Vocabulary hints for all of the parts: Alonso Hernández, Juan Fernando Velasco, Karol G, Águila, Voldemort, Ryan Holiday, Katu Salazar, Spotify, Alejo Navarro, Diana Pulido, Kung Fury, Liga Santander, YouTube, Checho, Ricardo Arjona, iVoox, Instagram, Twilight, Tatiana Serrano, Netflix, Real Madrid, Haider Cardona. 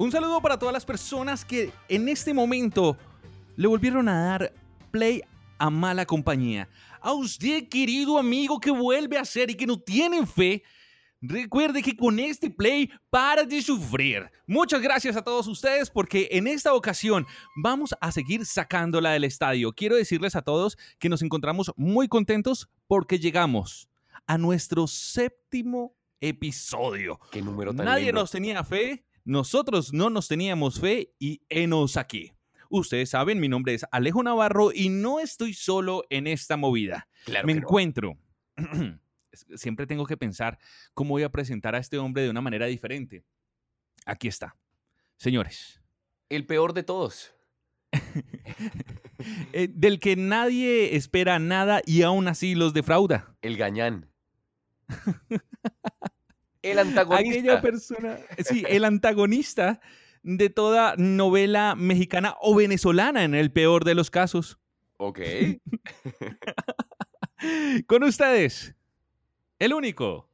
Un saludo para todas las personas que en este momento le volvieron a dar play a Mala Compañía. A usted, querido amigo, que vuelve a ser y que no tienen fe, recuerde que con este play para de sufrir. Muchas gracias a todos ustedes porque en esta ocasión vamos a seguir sacándola del estadio. Quiero decirles a todos que nos encontramos muy contentos porque llegamos a nuestro 7º episodio. ¿Qué número tan Nadie lindo. Nos tenía fe, nosotros no nos teníamos fe y henos aquí. Ustedes saben, mi nombre es Alejo Navarro y no estoy solo en esta movida. Claro Me encuentro... No. Siempre tengo que pensar cómo voy a presentar a este hombre de una manera diferente. Aquí está. Señores. El peor de todos. Del que nadie espera nada y aún así los defrauda. El gañán. El antagonista. Aquella persona, sí, el antagonista de toda novela mexicana o venezolana en el peor de los casos. Ok. Con ustedes... el único,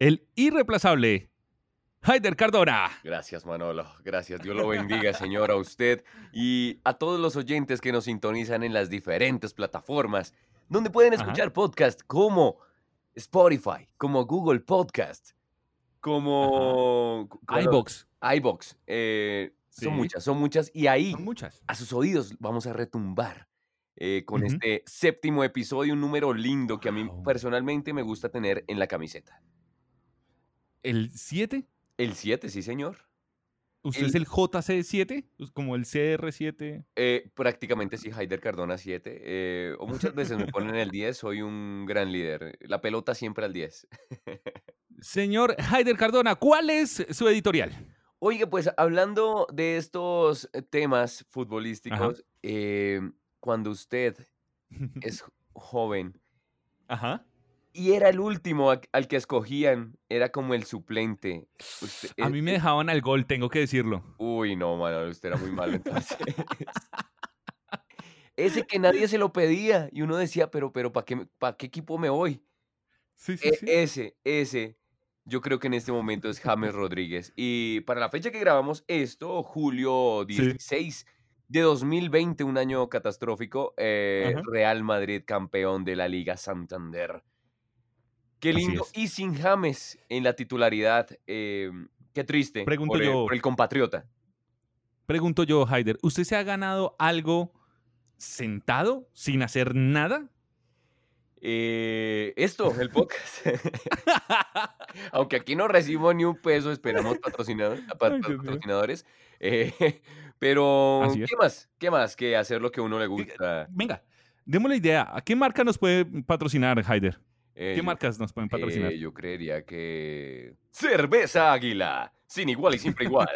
el irreemplazable, Haider Cardona. Gracias, Manolo. Gracias. Dios lo bendiga, señor, a usted y a todos los oyentes que nos sintonizan en las diferentes plataformas donde pueden escuchar podcasts como Spotify, como Google Podcast, como... iVoox. Sí. Son muchas. Y ahí, a sus oídos, vamos a retumbar. Con este 7º episodio, un número lindo que a mí personalmente me gusta tener en la camiseta. ¿El 7? El 7, sí, señor. ¿Usted es el JC7? ¿Como el CR7? Prácticamente sí, Haider Cardona 7. O muchas veces me ponen el 10, soy un gran líder. La pelota siempre al 10. Señor Haider Cardona, ¿cuál es su editorial? Oiga, pues hablando de estos temas futbolísticos... cuando usted es joven y era el último al que escogían, era como el suplente. Usted, a mí me dejaban al gol, tengo que decirlo. Uy, no, mano, usted era muy malo entonces. Ese que nadie se lo pedía y uno decía, pero ¿para qué equipo me voy? Sí. Ese, yo creo que en este momento es James Rodríguez. Y para la fecha que grabamos esto, julio 16... Sí. De 2020, un año catastrófico, Real Madrid campeón de la Liga Santander. Qué lindo. Y sin James en la titularidad, qué triste por el compatriota. Pregunto yo, Haider, ¿usted se ha ganado algo sentado, sin hacer nada? El podcast. Aunque aquí no recibimos ni un peso, esperamos patrocinadores. Pero, ¿qué más que hacer lo que uno le gusta? Venga, demos la idea. ¿A qué marca nos puede patrocinar, Haider? ¿Qué marcas nos pueden patrocinar? Yo creería que... Cerveza Águila, sin igual y siempre igual.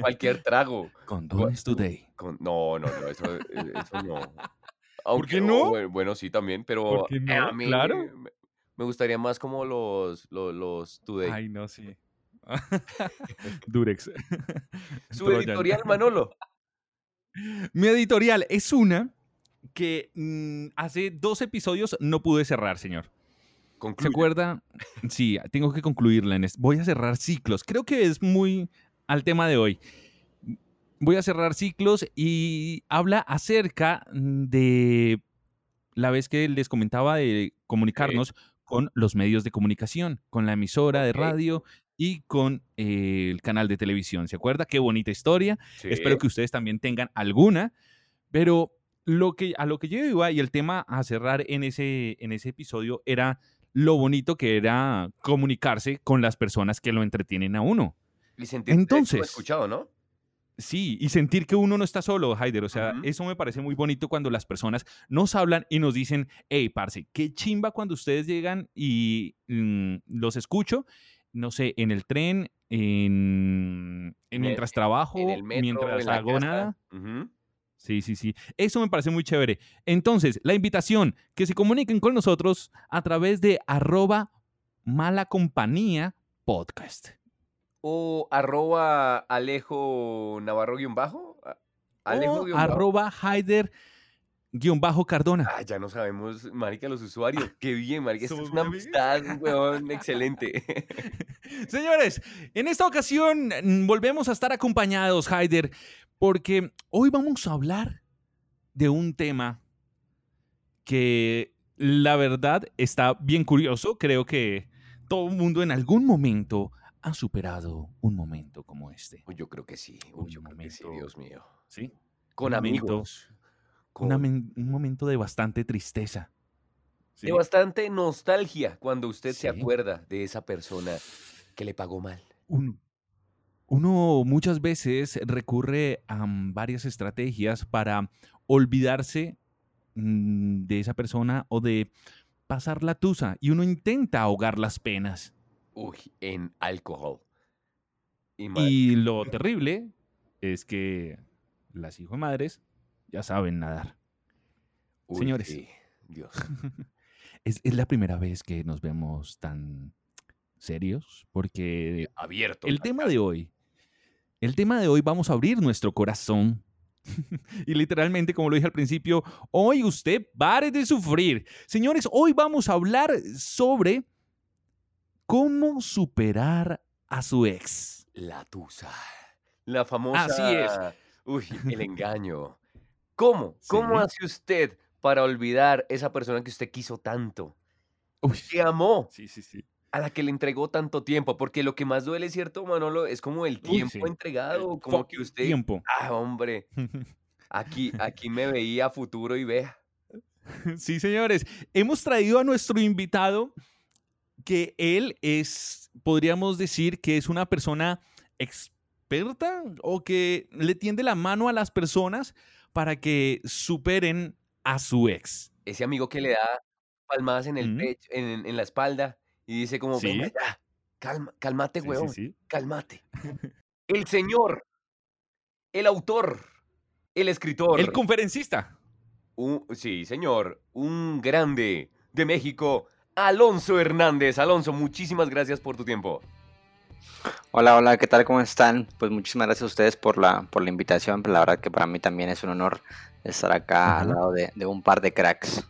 Cualquier trago. Condones Today. No, eso no. ¿Por qué no? Bueno, sí, también, pero no? A mí me gustaría más como los Today. Ay, no, sí. Durex. Su editorial, Manolo. Mi editorial es una que hace 2 episodios no pude cerrar, señor. ¿Se acuerda? Sí, tengo que concluirla. Voy a cerrar ciclos. Creo que es muy al tema de hoy. Voy a cerrar ciclos y habla acerca de la vez que les comentaba de comunicarnos con los medios de comunicación, con la emisora de radio y con el canal de televisión. ¿Se acuerda? Qué bonita historia. Sí. Espero que ustedes también tengan alguna. Pero a lo que yo iba y el tema a cerrar en ese episodio era lo bonito que era comunicarse con las personas que lo entretienen a uno. Y sentirse escuchado, ¿no? Sí, y sentir que uno no está solo, Haider. O sea, eso me parece muy bonito cuando las personas nos hablan y nos dicen, hey, parce, qué chimba cuando ustedes llegan y los escucho, no sé, en el tren, mientras trabajo, en el metro, mientras hago nada. Sí. Eso me parece muy chévere. Entonces, la invitación, que se comuniquen con nosotros a través de @malacompañíapodcast. O @AlejoNavarro_, o @Haider _Cardona. Ah, ya no sabemos, marica, los usuarios. Qué bien, marica. Esto es una amistad, weón, excelente. Señores, en esta ocasión volvemos a estar acompañados, Haider, porque hoy vamos a hablar de un tema que, la verdad, está bien curioso. Creo que todo el mundo en algún momento ha superado un momento como este. Yo creo que sí. Yo creo que sí, Dios mío. ¿Sí? Con amigos. Un momento de bastante tristeza. ¿Sí? De bastante nostalgia cuando usted se acuerda de esa persona que le pagó mal. Uno muchas veces recurre a varias estrategias para olvidarse de esa persona o de pasar la tusa. Y uno intenta ahogar las penas. Uy, en alcohol. Y lo terrible es que las hijas de madres ya saben nadar. Uy, señores, Dios. Es la primera vez que nos vemos tan serios porque abierto. El tema de hoy vamos a abrir nuestro corazón. Y literalmente, como lo dije al principio, hoy usted pare de sufrir. Señores, hoy vamos a hablar sobre cómo superar a su ex. La tusa. La famosa. Así es. Uy, el engaño. ¿Cómo? ¿Cómo hace usted para olvidar esa persona que usted quiso tanto? Uy. Que amó. Sí. A la que le entregó tanto tiempo. Porque lo que más duele, ¿cierto, Manolo? Es como el tiempo entregado. Como que usted... Tiempo. Ah, hombre. Aquí me veía futuro y vea. Sí, señores. Hemos traído a nuestro invitado que él es... Podríamos decir que es una persona experta o que le tiende la mano a las personas para que superen a su ex. Ese amigo que le da palmadas en el pecho, en la espalda, y dice como, venga ya, cálmate, huevón, cálmate. El señor, el autor, el escritor. El conferencista. Un grande de México, Alonso Hernández. Alonso, muchísimas gracias por tu tiempo. Hola, ¿qué tal? ¿Cómo están? Pues muchísimas gracias a ustedes por la invitación. La verdad que para mí también es un honor estar acá al lado de un par de cracks.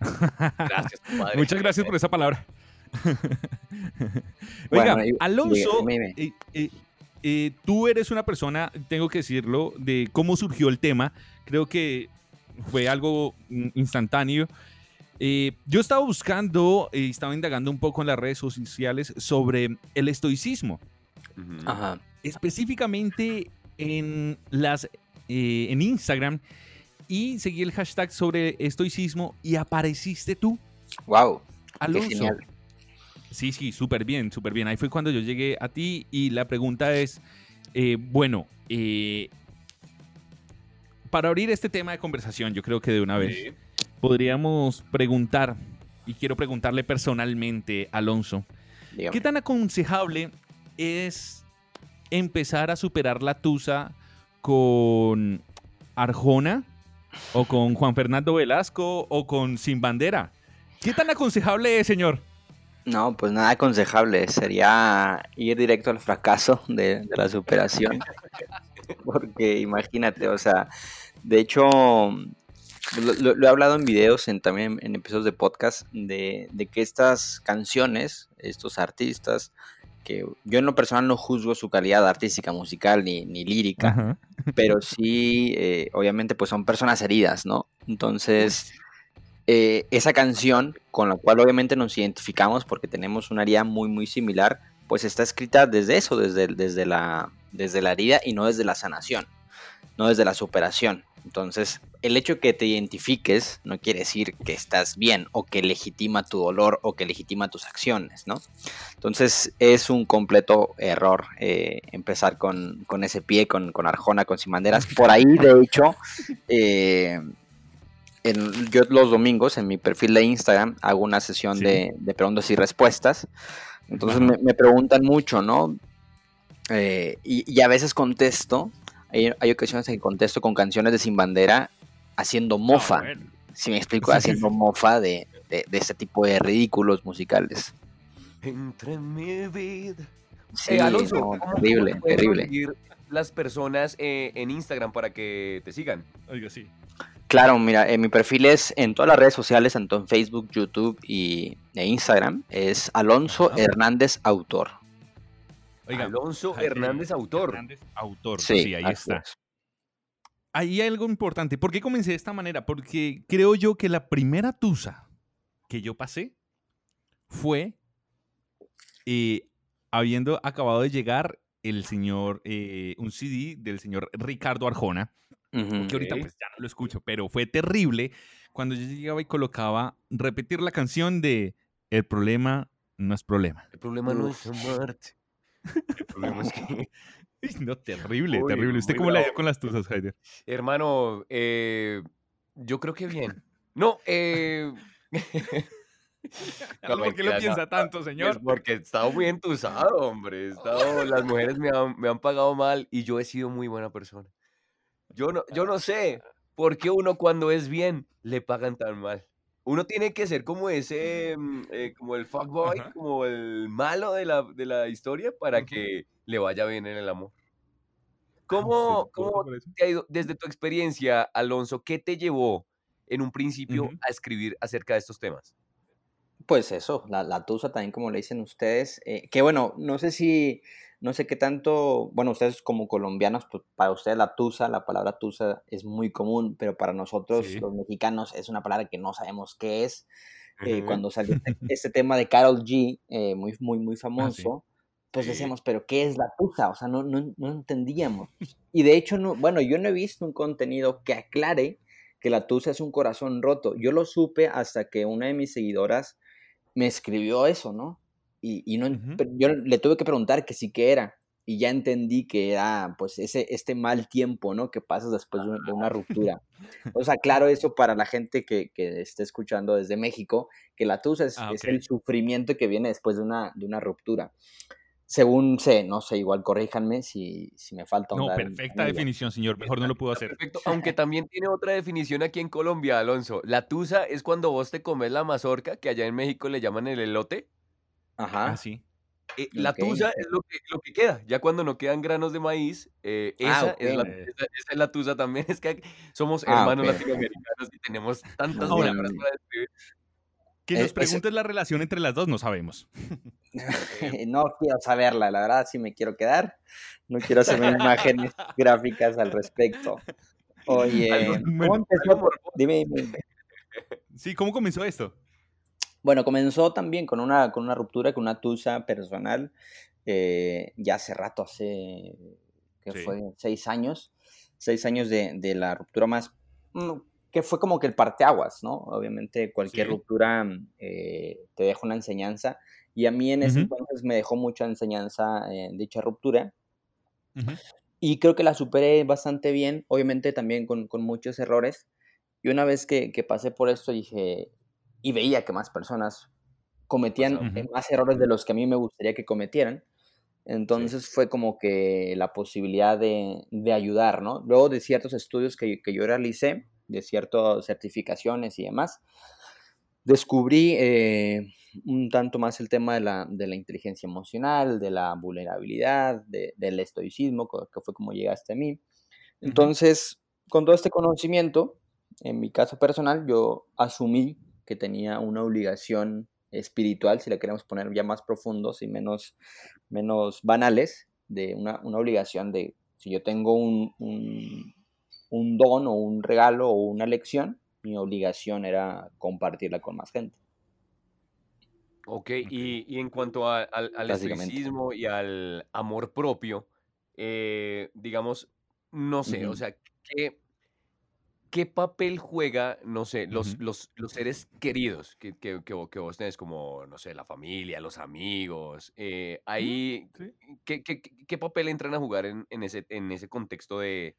Gracias, compadre. Muchas gracias por esa palabra. Oiga, bueno, Alonso, tú eres una persona, tengo que decirlo, de cómo surgió el tema. Creo que fue algo instantáneo. Yo estaba buscando y estaba indagando un poco en las redes sociales sobre el estoicismo. Ajá. Específicamente en en Instagram, y seguí el hashtag sobre estoicismo y apareciste tú. Wow, Alonso. Qué genial. Sí, súper bien. Ahí fue cuando yo llegué a ti y la pregunta es, para abrir este tema de conversación, yo creo que de una vez podríamos preguntar, y quiero preguntarle personalmente, Alonso, dígame, ¿qué tan aconsejable es empezar a superar la tusa con Arjona o con Juan Fernando Velasco o con Sin Bandera? ¿Qué tan aconsejable es, señor? No, pues nada aconsejable. Sería ir directo al fracaso de la superación. Porque imagínate, o sea, de hecho... Lo he hablado en videos, también en episodios de podcast, de que estas canciones, estos artistas, que yo en lo personal no juzgo su calidad artística, musical, ni lírica, ajá, pero sí, obviamente, pues son personas heridas, ¿no? Entonces, esa canción, con la cual obviamente nos identificamos porque tenemos una herida muy, muy similar, pues está escrita desde eso, desde la herida y no desde la sanación, no desde la superación. Entonces, el hecho que te identifiques no quiere decir que estás bien o que legitima tu dolor o que legitima tus acciones, ¿no? Entonces, es un completo error empezar con ese pie, con Arjona, con Sin Banderas. Por ahí, de hecho, yo los domingos en mi perfil de Instagram hago una sesión de preguntas y respuestas. Entonces, me preguntan mucho, ¿no? Y a veces contesto. Hay ocasiones en que contesto con canciones de Sin Bandera haciendo mofa, si me explico, haciendo mofa de este tipo de ridículos musicales. Entre mi vida. Sí, Alonso, terrible. Las personas en Instagram para que te sigan. Oiga, sí. Claro, mira, mi perfil es en todas las redes sociales, tanto en Facebook, YouTube e Instagram, es Alonso Hernández Autor. Oiga, Alonso Hernández Autor. Hernández Autor, sí, ahí está. Es. Ahí hay algo importante. ¿Por qué comencé de esta manera? Porque creo yo que la primera tusa que yo pasé fue habiendo acabado de llegar el señor, un CD del señor Ricardo Arjona, que ahorita pues ya no lo escucho, pero fue terrible cuando yo llegaba y colocaba repetir la canción de El problema no es problema. El problema no es muerte. El problema es que... No, terrible, uy, terrible. ¿Usted cómo la dio con las tuzas, Haider? Hermano, yo creo que bien. No, no, ¿por qué lo piensa tanto, señor? Es porque he estado muy entusado, hombre. Las mujeres me han pagado mal y yo he sido muy buena persona. Yo no sé por qué uno cuando es bien le pagan tan mal. Uno tiene que ser como ese, como el fuckboy, como el malo de la historia para que le vaya bien en el amor. ¿Cómo te ha ido desde tu experiencia, Alonso? ¿Qué te llevó en un principio a escribir acerca de estos temas? Pues eso, la tusa también, como le dicen ustedes, que bueno, no sé qué tanto, bueno, ustedes como colombianos, pues para ustedes la palabra tusa es muy común, pero para nosotros los mexicanos es una palabra que no sabemos qué es. Cuando salió este tema de Karol G, muy, muy, muy famoso, pues decíamos, pero ¿qué es la tusa? O sea, no entendíamos. Y de hecho, yo no he visto un contenido que aclare que la tusa es un corazón roto. Yo lo supe hasta que una de mis seguidoras me escribió eso, ¿no? Y no, yo le tuve que preguntar que sí que era, y ya entendí que era, pues, este mal tiempo, ¿no?, que pasas después de una ruptura. O sea, claro, eso para la gente que esté escuchando desde México, que la tusa es el sufrimiento que viene después de una ruptura. Según sé, no sé, igual corríjanme si me falta. No, perfecta definición, señor, mejor no lo puedo hacer. Perfecto, aunque también tiene otra definición aquí en Colombia, Alonso. La tusa es cuando vos te comes la mazorca, que allá en México le llaman el elote. Ajá. Ah, sí. La tusa es lo que queda. Ya cuando no quedan granos de maíz, esa es la tusa también. Es que somos hermanos latinoamericanos y tenemos tantas palabras para describir. Que nos preguntes la relación entre las dos, no sabemos. No quiero saberla, la verdad, sí me quiero quedar. No quiero hacerme imágenes gráficas al respecto. Oye, ¿cómo empezó? Dime. Sí, ¿cómo comenzó esto? Bueno, comenzó también con una ruptura, con una tusa personal, ya hace rato, hace, que fue 6 años, 6 años de la ruptura más, que fue como que el parteaguas, ¿no? Obviamente cualquier ruptura te deja una enseñanza, y a mí en ese entonces me dejó mucha enseñanza dicha ruptura, y creo que la superé bastante bien, obviamente también con muchos errores, y una vez que pasé por esto dije... Y veía que más personas cometían más errores de los que a mí me gustaría que cometieran. Entonces fue como que la posibilidad de ayudar, ¿no? Luego de ciertos estudios que yo realicé, de ciertas certificaciones y demás, descubrí un tanto más el tema de la inteligencia emocional, de la vulnerabilidad, del estoicismo, que fue como llegaste a mí. Entonces, con todo este conocimiento, en mi caso personal, yo asumí que tenía una obligación espiritual, si la queremos poner ya más profundos y menos banales, de una obligación de, si yo tengo un don o un regalo o una lección, mi obligación era compartirla con más gente. Ok, y en cuanto al estoicismo y al amor propio, digamos, no sé, o sea, ¿Qué papel juega, no sé, los seres queridos que vos tenés, como, no sé, la familia, los amigos? ¿Qué papel entran a jugar en ese contexto del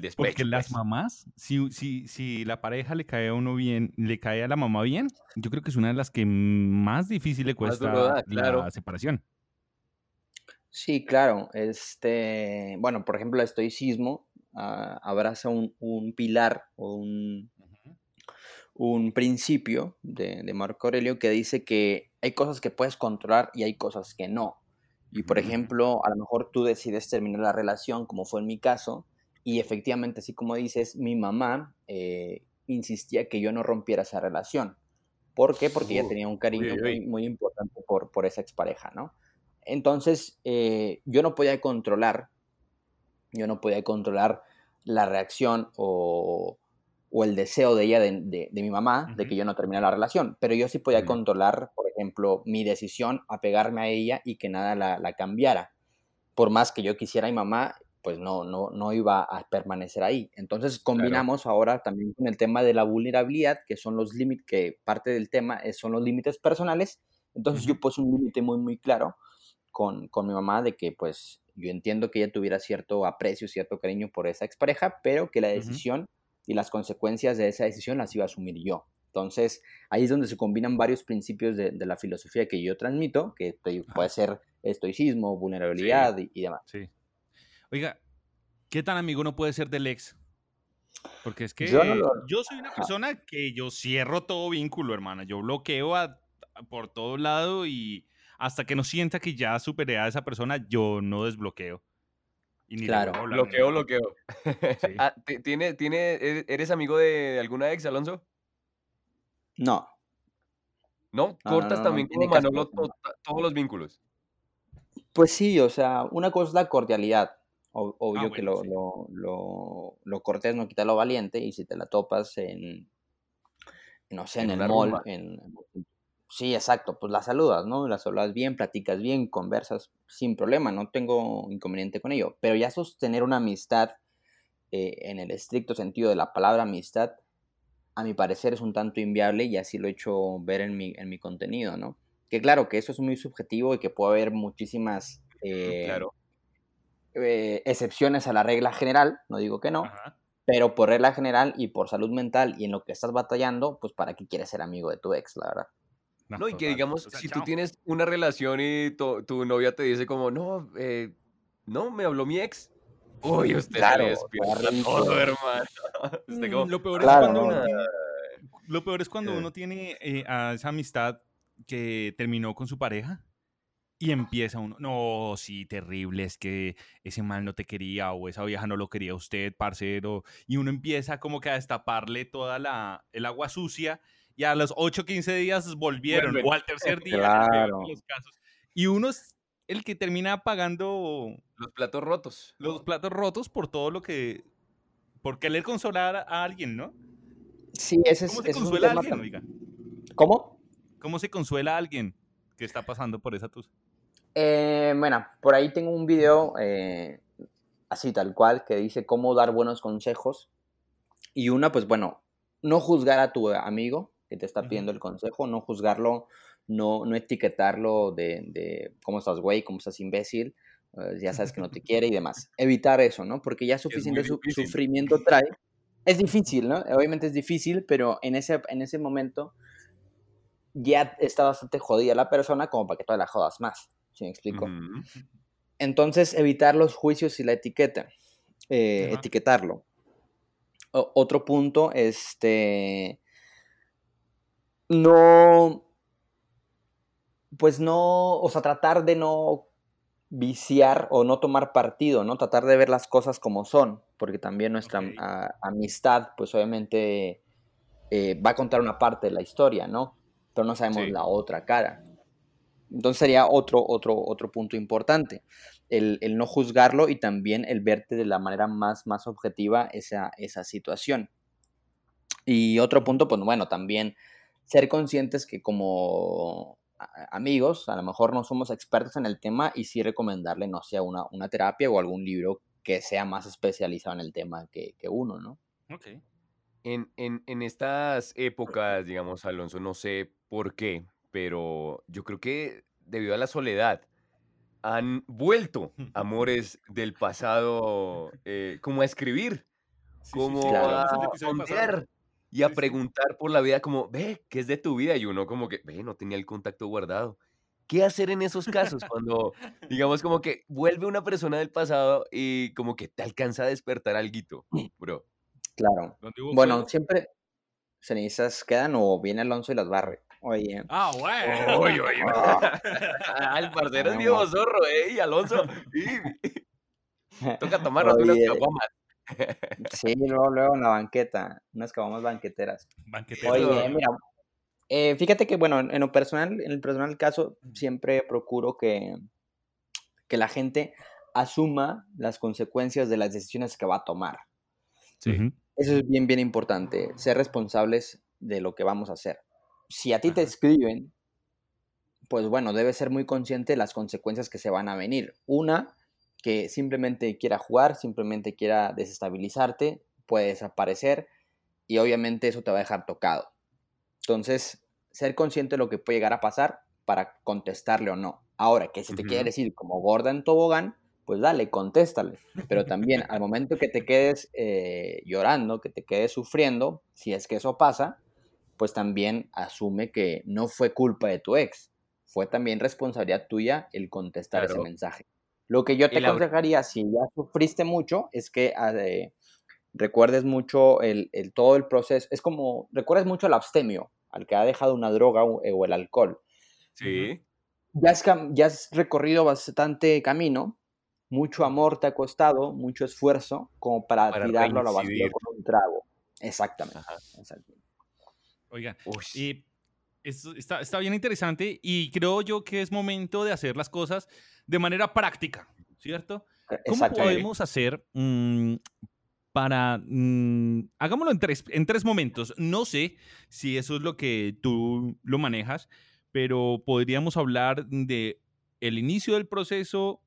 despecho? Porque las mamás, si la pareja le cae a la mamá bien, yo creo que es una de las que más difícil le cuesta la separación. Sí, claro. Bueno, por ejemplo, el estoicismo abraza un pilar o un principio de Marco Aurelio que dice que hay cosas que puedes controlar y hay cosas que no. Y por ejemplo, a lo mejor tú decides terminar la relación, como fue en mi caso, Y efectivamente, así como dices, mi mamá insistía que yo no rompiera esa relación. ¿Por qué? Porque ella tenía un cariño muy, muy importante por esa expareja, ¿no? Entonces, yo no podía controlar la reacción o el deseo de ella, de mi mamá, de que yo no terminara la relación. Pero yo sí podía controlar, por ejemplo, mi decisión, apegarme a ella y que nada la cambiara. Por más que yo quisiera, mi mamá pues no iba a permanecer ahí. Entonces combinamos ahora también con el tema de la vulnerabilidad, que son los límites, que parte del tema son los límites personales. Entonces yo puse un límite muy, muy claro con mi mamá de que pues yo entiendo que ella tuviera cierto aprecio, cierto cariño por esa expareja, pero que la decisión y las consecuencias de esa decisión las iba a asumir yo. Entonces ahí es donde se combinan varios principios de la filosofía que yo transmito, que puede ser estoicismo, vulnerabilidad y demás. Sí. Oiga, ¿qué tan amigo uno puede ser del ex? Porque es que yo soy una persona que yo cierro todo vínculo, hermana. Yo bloqueo por todo lado y hasta que no sienta que ya superé a esa persona, yo no desbloqueo. Y ni bloqueo. Sí. Ah, ¿eres amigo de alguna ex, Alonso? No. ¿No? ¿Cortas también como Manolo todos los vínculos? Pues sí, o sea, una cosa es la cordialidad. Obvio que lo cortés no quita lo valiente, y si te la topas en, no sé, en el mall, sí, exacto, pues la saludas, ¿no? La saludas bien, platicas bien, conversas sin problema, no tengo inconveniente con ello. Pero ya sostener una amistad, en el estricto sentido de la palabra amistad, a mi parecer es un tanto inviable, y así lo he hecho ver en mi contenido, ¿no? Que claro, que eso es muy subjetivo y que puede haber muchísimas... excepciones a la regla general, no digo que no, pero por regla general y por salud mental y en lo que estás batallando, pues ¿para qué quieres ser amigo de tu ex, la verdad? No, y que digamos, si tú tienes una relación y tu novia te dice como, no, me habló mi ex. Uy, usted le despierta todo, hermano. Como, lo peor es cuando uno tiene, a esa amistad que terminó con su pareja. Y empieza uno, no, sí, terrible, es que ese man no te quería o esa vieja no lo quería usted, parcero. Y uno empieza como que a destaparle toda el agua sucia, y a los 8, 15 días volvieron, o al tercer día. Claro. Los casos. Y uno es el que termina pagando... Los platos rotos por todo lo que... Por querer consolar a alguien, ¿no? Sí, ese es... ¿Cómo se consuela a alguien, oiga? ¿Cómo? ¿Cómo se consuela a alguien que está pasando por esa tusa? Bueno, por ahí tengo un video así tal cual que dice cómo dar buenos consejos, y una, pues bueno, no juzgar a tu amigo que te está pidiendo el consejo, no juzgarlo, no etiquetarlo de cómo estás güey, cómo estás imbécil, ya sabes que no te quiere y demás. Evitar eso, ¿no? Porque ya suficiente sufrimiento trae. Es difícil, ¿no? Obviamente es difícil, pero en ese momento ya está bastante jodida la persona como para que tú la jodas más. ¿Sí me explico? Entonces, evitar los juicios y la etiqueta. Etiquetarlo. Otro punto, o sea, tratar de no viciar o no tomar partido, ¿no? Tratar de ver las cosas como son, porque también nuestra amistad, pues obviamente va a contar una parte de la historia, ¿no? Pero no sabemos la otra cara. Entonces sería otro punto importante, el no juzgarlo y también el verte de la manera más objetiva esa situación. Y otro punto, pues bueno, también ser conscientes que como amigos a lo mejor no somos expertos en el tema, y sí recomendarle, no sé, una terapia o algún libro que sea más especializado en el tema que uno, ¿no? Ok. En estas épocas, digamos, Alonso, no sé por qué, pero yo creo que debido a la soledad han vuelto amores del pasado como a escribir, a leer y a preguntar por la vida, como, ve, ¿qué es de tu vida? Y uno como que, ve, no tenía el contacto guardado. ¿Qué hacer en esos casos cuando, digamos, como que vuelve una persona del pasado y como que te alcanza a despertar alguito, bro? Claro. Bueno, siempre cenizas quedan o viene Alonso y las barre. Oye. Ah, bueno. Oye. El parcero es viejo zorro, Alonso. Toca tomarnos unas capomas. Sí, luego en la banqueta. Nos acabamos banqueteras. Oye, mira, fíjate que, bueno, en el personal caso, siempre procuro que la gente asuma las consecuencias de las decisiones que va a tomar. Sí. Eso es bien, bien importante. Ser responsables de lo que vamos a hacer. Si a ti te escriben, pues bueno, debes ser muy consciente de las consecuencias que se van a venir. Una, que simplemente quiera jugar, simplemente quiera desestabilizarte, puede desaparecer y obviamente eso te va a dejar tocado. Entonces, ser consciente de lo que puede llegar a pasar para contestarle o no. Ahora, que si te quiere decir como gorda en tobogán, pues dale, contéstale. Pero también, al momento que te quedes llorando, que te quedes sufriendo, si es que eso pasa, pues también asume que no fue culpa de tu ex. Fue también responsabilidad tuya el contestar ese mensaje. Lo que yo te aconsejaría, si ya sufriste mucho, es que recuerdes mucho todo el proceso. Es como, recuerdes mucho al abstemio, al que ha dejado una droga o el alcohol. Sí. Ya has recorrido bastante camino, mucho amor te ha costado, mucho esfuerzo, como para tirarlo a la basura con un trago. Exactamente. Oiga, y esto está bien interesante y creo yo que es momento de hacer las cosas de manera práctica, ¿cierto? ¿Cómo podemos hacer para... hagámoslo en tres momentos. No sé si eso es lo que tú lo manejas, pero podríamos hablar de el inicio del proceso,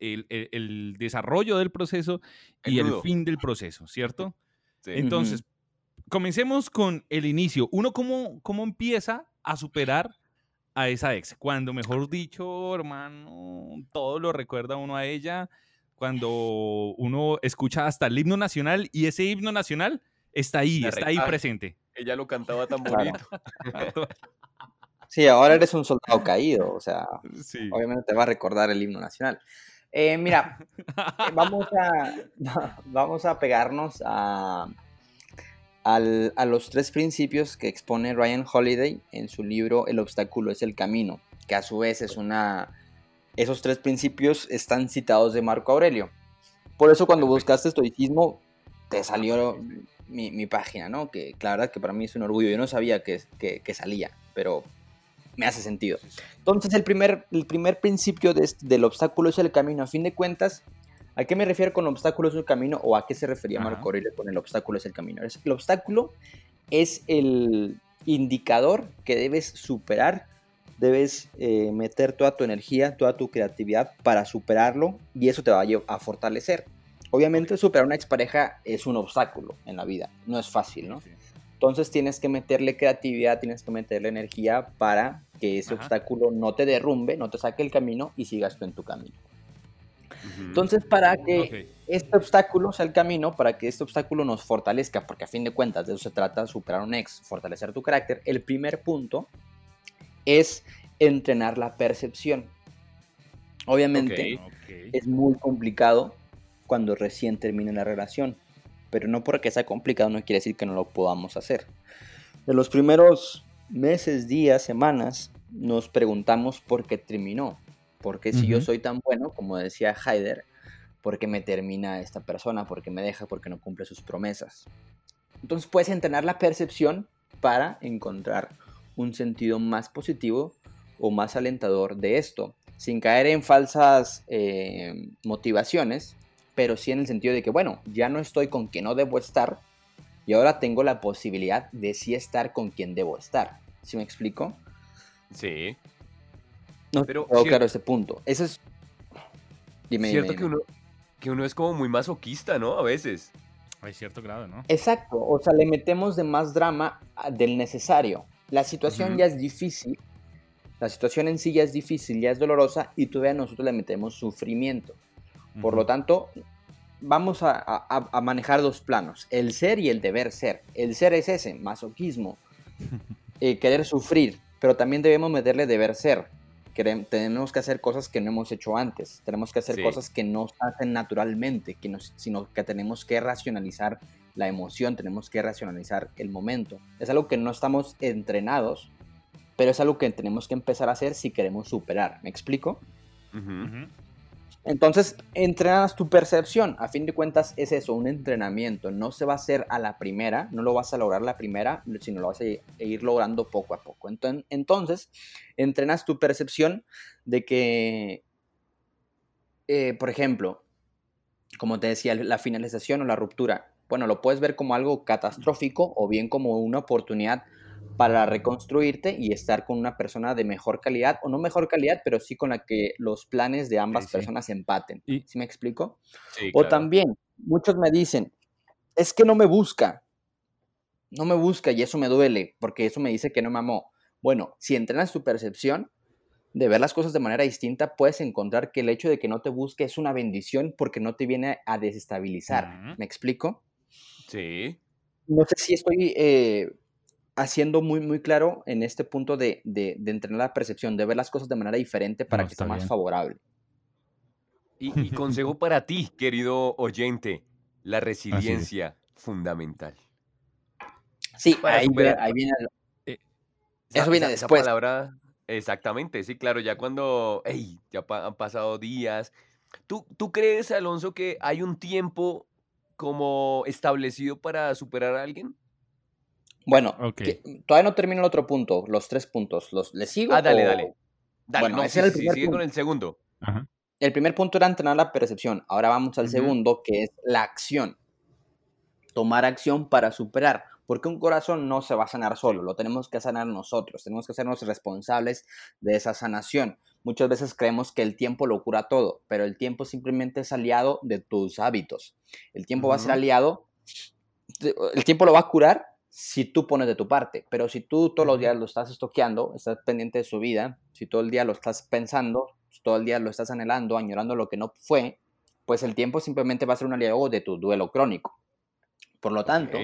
el desarrollo del proceso y el fin del proceso, ¿cierto? Sí. Entonces, comencemos con el inicio. Uno, ¿cómo empieza a superar a esa ex? Cuando, mejor dicho, hermano, todo lo recuerda uno a ella. Cuando uno escucha hasta el himno nacional y ese himno nacional está ahí presente. Ella lo cantaba tan bonito. Claro. Sí, ahora eres un soldado caído, o sea, sí. Obviamente te va a recordar el himno nacional. Mira, vamos a pegarnos a los 3 principios que expone Ryan Holiday en su libro El obstáculo es el camino, que a su vez es esos 3 principios están citados de Marco Aurelio. Por eso cuando buscaste estoicismo te salió mi página, ¿no? Que la verdad que para mí es un orgullo, yo no sabía que salía, pero me hace sentido. Entonces el primer principio del obstáculo es el camino. A fin de cuentas, ¿a qué me refiero con obstáculo es el camino? ¿O a qué se refería Marco Aurelio con el obstáculo es el camino? El obstáculo es el indicador que debes superar, debes meter toda tu energía, toda tu creatividad para superarlo y eso te va a fortalecer. Obviamente superar una expareja es un obstáculo en la vida, no es fácil, ¿no? Sí. Entonces tienes que meterle creatividad, tienes que meterle energía para que ese obstáculo no te derrumbe, no te saque el camino y sigas tú en tu camino. Entonces, para que este obstáculo sea el camino, para que este obstáculo nos fortalezca, porque a fin de cuentas de eso se trata, superar un ex, fortalecer tu carácter, el primer punto es entrenar la percepción. Obviamente es muy complicado cuando recién termina la relación, pero no porque sea complicado no quiere decir que no lo podamos hacer. De los primeros meses, días, semanas, nos preguntamos por qué terminó. Porque si yo soy tan bueno, como decía Haider, ¿por qué me termina esta persona? ¿Por qué me deja? ¿Por qué no cumple sus promesas? Entonces puedes entrenar la percepción para encontrar un sentido más positivo o más alentador de esto, sin caer en falsas motivaciones, pero sí en el sentido de que, bueno, ya no estoy con quien no debo estar y ahora tengo la posibilidad de sí estar con quien debo estar. ¿Sí me explico? Sí. No, pero claro, ese punto. Eso es... Dime. Que uno es como muy masoquista, ¿no? A veces. Hay cierto grado, ¿no? Exacto. O sea, le metemos de más drama del necesario. La situación ya es difícil. La situación en sí ya es difícil, ya es dolorosa y todavía nosotros le metemos sufrimiento. Por lo tanto, vamos a manejar 2 planos, el ser y el deber ser. El ser es ese, masoquismo, querer sufrir, pero también debemos meterle deber ser. Tenemos que hacer cosas que no hemos hecho antes, tenemos que hacer cosas que no se hacen naturalmente, sino que tenemos que racionalizar la emoción, tenemos que racionalizar el momento. Es algo que no estamos entrenados, pero es algo que tenemos que empezar a hacer si queremos superar. ¿Me explico? Entonces, entrenas tu percepción. A fin de cuentas, es eso, un entrenamiento. No se va a hacer a la primera, no lo vas a lograr la primera, sino lo vas a ir logrando poco a poco. Entonces, entrenas tu percepción de que, por ejemplo, como te decía, la finalización o la ruptura, bueno, lo puedes ver como algo catastrófico o bien como una oportunidad para reconstruirte y estar con una persona de mejor calidad, o no mejor calidad, pero sí con la que los planes de ambas personas empaten. ¿Sí me explico? Sí, claro. O también, muchos me dicen, es que no me busca y eso me duele, porque eso me dice que no me amó. Bueno, si entrenas tu percepción de ver las cosas de manera distinta, puedes encontrar que el hecho de que no te busque es una bendición porque no te viene a desestabilizar. Uh-huh. ¿Me explico? Sí. No sé si estoy... haciendo muy, muy claro en este punto de entrenar la percepción, de ver las cosas de manera diferente para que sea más favorable. Y consejo para ti, querido oyente, la resiliencia fundamental. Sí, ahí viene. Eso viene después. Esa palabra, exactamente, sí, claro, ya cuando han pasado días. ¿Tú crees, Alonso, que hay un tiempo como establecido para superar a alguien? Bueno, todavía no termino el otro punto, los tres puntos. ¿Les sigo? Dale. Bueno, no, ese era el primer punto. Con el segundo. Ajá. El primer punto era entrenar la percepción. Ahora vamos al segundo, que es la acción. Tomar acción para superar. Porque un corazón no se va a sanar solo, lo tenemos que sanar nosotros. Tenemos que hacernos responsables de esa sanación. Muchas veces creemos que el tiempo lo cura todo, pero el tiempo simplemente es aliado de tus hábitos. El tiempo va a ser aliado, el tiempo lo va a curar, si tú pones de tu parte, pero si tú todos los días lo estás estoqueando, estás pendiente de su vida, si todo el día lo estás pensando, si todo el día lo estás anhelando, añorando lo que no fue, pues el tiempo simplemente va a ser un aliado de tu duelo crónico. Por lo tanto,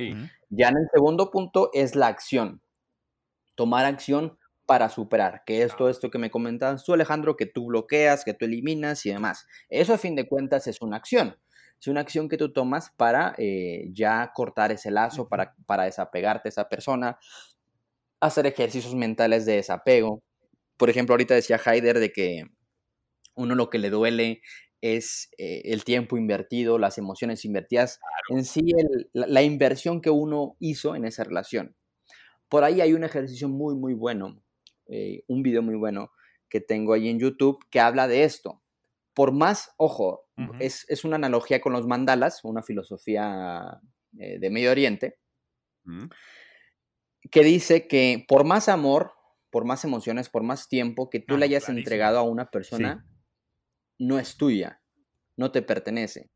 ya en el segundo punto es la acción. Tomar acción para superar, que es todo esto que me comentabas tú, Alejandro, que tú bloqueas, que tú eliminas y demás. Eso a fin de cuentas es una acción. Es una acción que tú tomas para ya cortar ese lazo, para desapegarte a esa persona, hacer ejercicios mentales de desapego. Por ejemplo, ahorita decía Haider de que uno lo que le duele es el tiempo invertido, las emociones invertidas, en sí la inversión que uno hizo en esa relación. Por ahí hay un ejercicio muy, muy bueno, un video muy bueno que tengo ahí en YouTube que habla de esto. Por más, ojo, es una analogía con los mandalas, una filosofía de Medio Oriente, que dice que por más amor, por más emociones, por más tiempo que tú le hayas entregado a una persona, no es tuya, no te pertenece.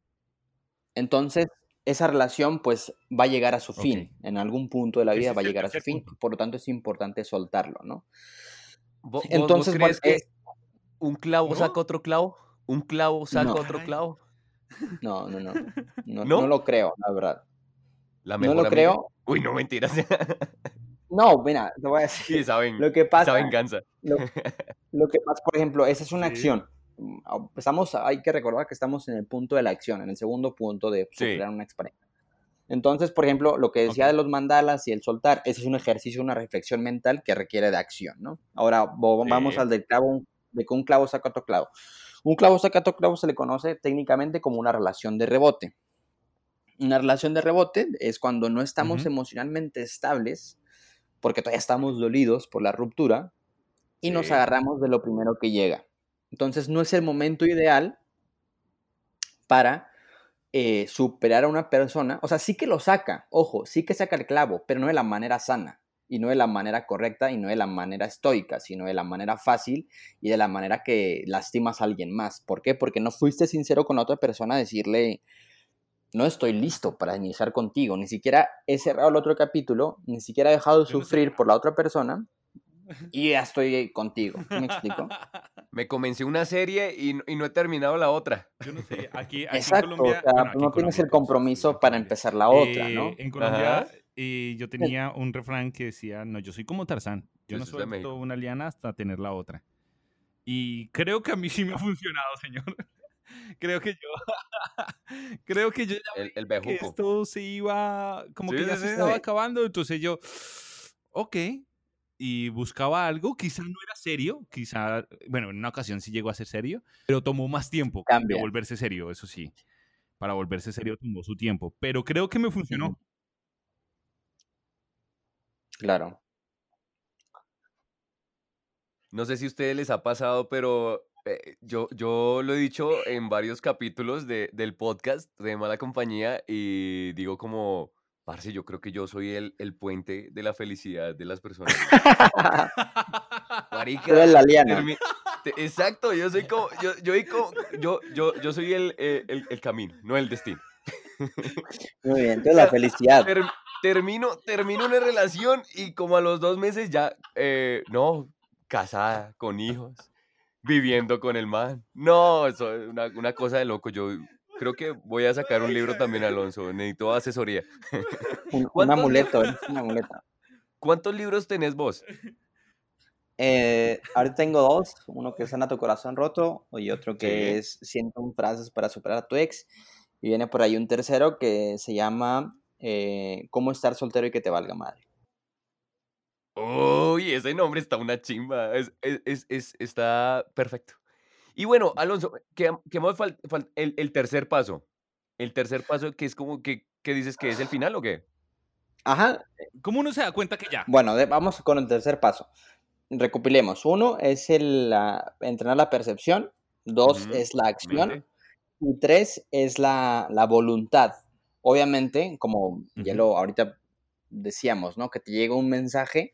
Entonces, esa relación pues va a llegar a su fin, en algún punto de la vida va a llegar a su fin, por lo tanto es importante soltarlo, ¿no? Entonces, ¿vos crees que un clavo saca otro clavo? ¿Un clavo saca otro clavo? No. No lo creo, la verdad. La mejor no lo amiga. Creo. Uy, no, mentiras. No, mira, te voy a decir. Sí, lo que pasa, esa venganza. Lo que pasa, por ejemplo, esa es una acción. Hay que recordar que estamos en el punto de la acción, en el segundo punto de superar una experiencia. Entonces, por ejemplo, lo que decía de los mandalas y el soltar, ese es un ejercicio, una reflexión mental que requiere de acción, ¿no? Ahora, vamos al del clavo, de que un clavo saca otro clavo. Un clavo saca otro clavo se le conoce técnicamente como una relación de rebote. Una relación de rebote es cuando no estamos emocionalmente estables, porque todavía estamos dolidos por la ruptura, y nos agarramos de lo primero que llega. Entonces no es el momento ideal para superar a una persona. O sea, sí que lo saca, ojo, sí que saca el clavo, pero no de la manera sana, y no de la manera correcta, y no de la manera estoica, sino de la manera fácil y de la manera que lastimas a alguien más. ¿Por qué? Porque no fuiste sincero con la otra persona a decirle, no estoy listo para iniciar contigo, ni siquiera he cerrado el otro capítulo, ni siquiera he dejado de sufrir por la otra persona, y ya estoy contigo. ¿Me explico? Me comencé una serie y no he terminado la otra. Yo no sé, aquí exacto, en Colombia... Exacto, o sea, bueno, no tienes el compromiso para empezar la otra, ¿no? En Colombia... Ajá. Y yo tenía un refrán que decía, no, yo soy como Tarzán, yo no suelto una liana hasta tener la otra. Y creo que a mí sí me ha funcionado, señor. Creo que yo ya vi que esto se iba, como que ya se estaba acabando, entonces yo, ok, y buscaba algo, quizá no era serio, quizá, bueno, en una ocasión sí llegó a ser serio, pero tomó más tiempo para volverse serio, eso sí. Para volverse serio tomó su tiempo, pero creo que me funcionó. Claro. No sé si a ustedes les ha pasado, pero yo lo he dicho en varios capítulos del podcast de Mala Compañía y digo como... Parce, yo creo que yo soy el puente de la felicidad de las personas. Marica, la liana. Exacto, yo soy como, yo soy el camino, no el destino. Muy bien, entonces la felicidad. Termino una relación y como a los 2 meses ya, casada, con hijos, viviendo con el man. No, eso es una cosa de loco, yo... Creo que voy a sacar un libro también, Alonso. Necesito asesoría. Un amuleto, un amuleto. ¿Cuántos libros tenés vos? Ahora tengo 2. Uno que es Sana tu corazón roto y otro que es 101 frases para superar a tu ex. Y viene por ahí un tercero que se llama Cómo estar soltero y que te valga madre. Uy, ese nombre está una chimba. Está perfecto. Y bueno, Alonso, ¿qué más falta? El tercer paso. El tercer paso que es como que dices que es el final o qué. Ajá. ¿Cómo uno se da cuenta que ya? Bueno, vamos con el tercer paso. Recopilemos. 1 es entrenar la percepción. 2 es la acción. Mente. Y 3 es la voluntad. Obviamente, como ya lo ahorita decíamos, ¿no? Que te llega un mensaje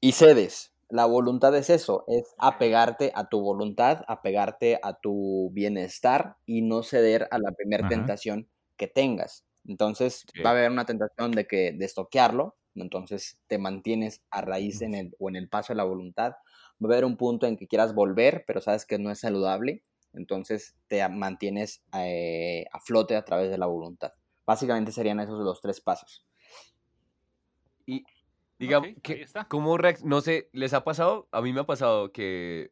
y cedes. La voluntad es eso, es apegarte a tu voluntad, apegarte a tu bienestar y no ceder a la primera tentación que tengas. Entonces, va a haber una tentación de estoquearlo, entonces te mantienes a raíz en el paso de la voluntad. Va a haber un punto en que quieras volver, pero sabes que no es saludable, entonces te mantienes a flote a través de la voluntad. Básicamente serían esos los 3 pasos. Y... Digamos, okay, ¿cómo no sé, les ha pasado? A mí me ha pasado que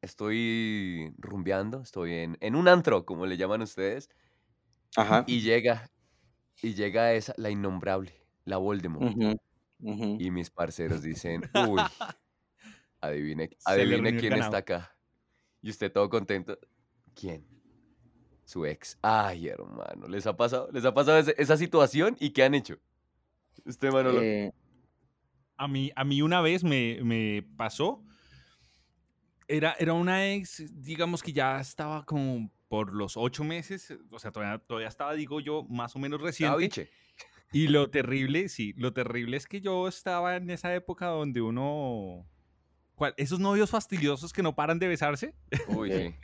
estoy rumbeando, estoy en un antro, como le llaman ustedes, y llega esa, la innombrable, la Voldemort, y mis parceros dicen, uy, adivine quién está acá, y usted todo contento, ¿quién? Su ex. Ay, hermano, ¿les ha pasado esa situación y qué han hecho? Usted, Manolo... A mí una vez me pasó, era una ex, digamos que ya estaba como por los 8 meses, o sea, todavía estaba, digo yo, más o menos reciente. Y lo terrible es que yo estaba en esa época donde uno... Esos novios fastidiosos que no paran de besarse. Uy, sí.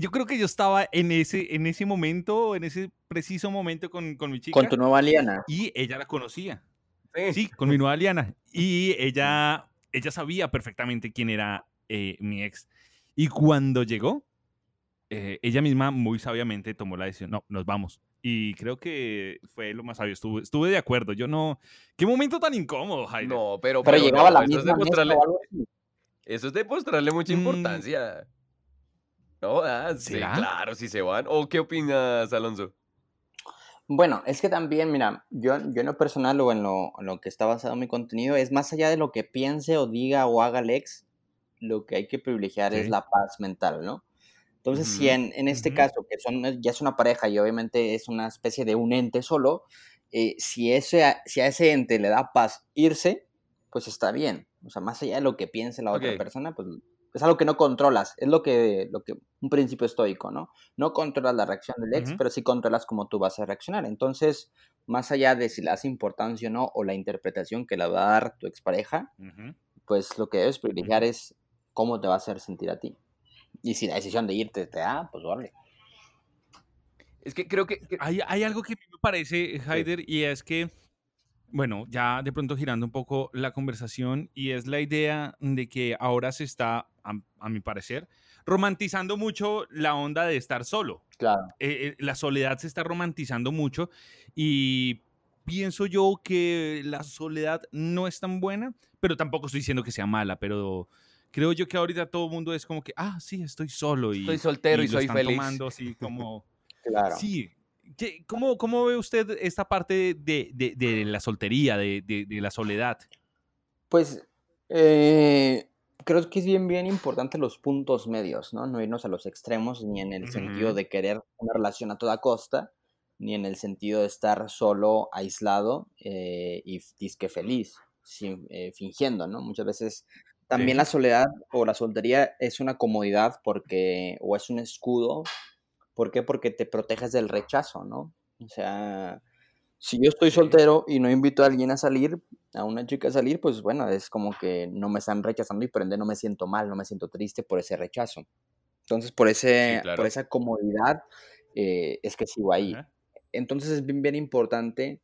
Yo creo que yo estaba en ese momento, en ese preciso momento con mi chica. Con tu nueva liana. Y ella la conocía. Sí, con mi nueva Liana. Y ella sabía perfectamente quién era mi ex. Y cuando llegó, ella misma muy sabiamente tomó la decisión. No, nos vamos. Y creo que fue lo más sabio. Estuve de acuerdo. Yo no... ¡Qué momento tan incómodo, Haider! No, pero llegaba la misma. Eso es demostrarle mucha importancia. No, sí, claro, si se van. ¿O qué opinas, Alonso? Bueno, es que también, mira, yo en lo personal o en lo que está basado mi contenido es más allá de lo que piense o diga o haga el ex, lo que hay que privilegiar es la paz mental, ¿no? Entonces, si en este caso, que ya es una pareja y obviamente es una especie de un ente solo, si a ese ente le da paz irse, pues está bien. O sea, más allá de lo que piense la otra persona, pues... Es algo que no controlas, es lo que un principio estoico, ¿no? No controlas la reacción del ex, pero sí controlas cómo tú vas a reaccionar. Entonces, más allá de si le das importancia o no, o la interpretación que le va a dar tu expareja, pues lo que debes privilegiar es cómo te va a hacer sentir a ti. Y si la decisión de irte te da, pues vale. Es que creo que... Hay algo que me parece, Haider, y es que... Bueno, ya de pronto girando un poco la conversación y es la idea de que ahora se está, a mi parecer, romantizando mucho la onda de estar solo. Claro. La soledad se está romantizando mucho y pienso yo que la soledad no es tan buena, pero tampoco estoy diciendo que sea mala, pero creo yo que ahorita todo el mundo es como que, sí, estoy solo. Estoy soltero y soy feliz. Lo están tomando así como... Claro. Sí. ¿Cómo ve usted esta parte de la soltería, de la soledad? Pues creo que es bien importante los puntos medios, ¿no? No irnos a los extremos, ni en el sentido de querer una relación a toda costa, ni en el sentido de estar solo, aislado y disque feliz, fingiendo, ¿no? Muchas veces también la soledad o la soltería es una comodidad porque, o es un escudo. ¿Por qué? Porque te proteges del rechazo, ¿no? O sea, si yo estoy soltero y no invito a alguien a salir, a una chica a salir, pues bueno, es como que no me están rechazando y por ende no me siento mal, no me siento triste por ese rechazo. Entonces, por esa comodidad es que sigo ahí. Ajá. Entonces es bien importante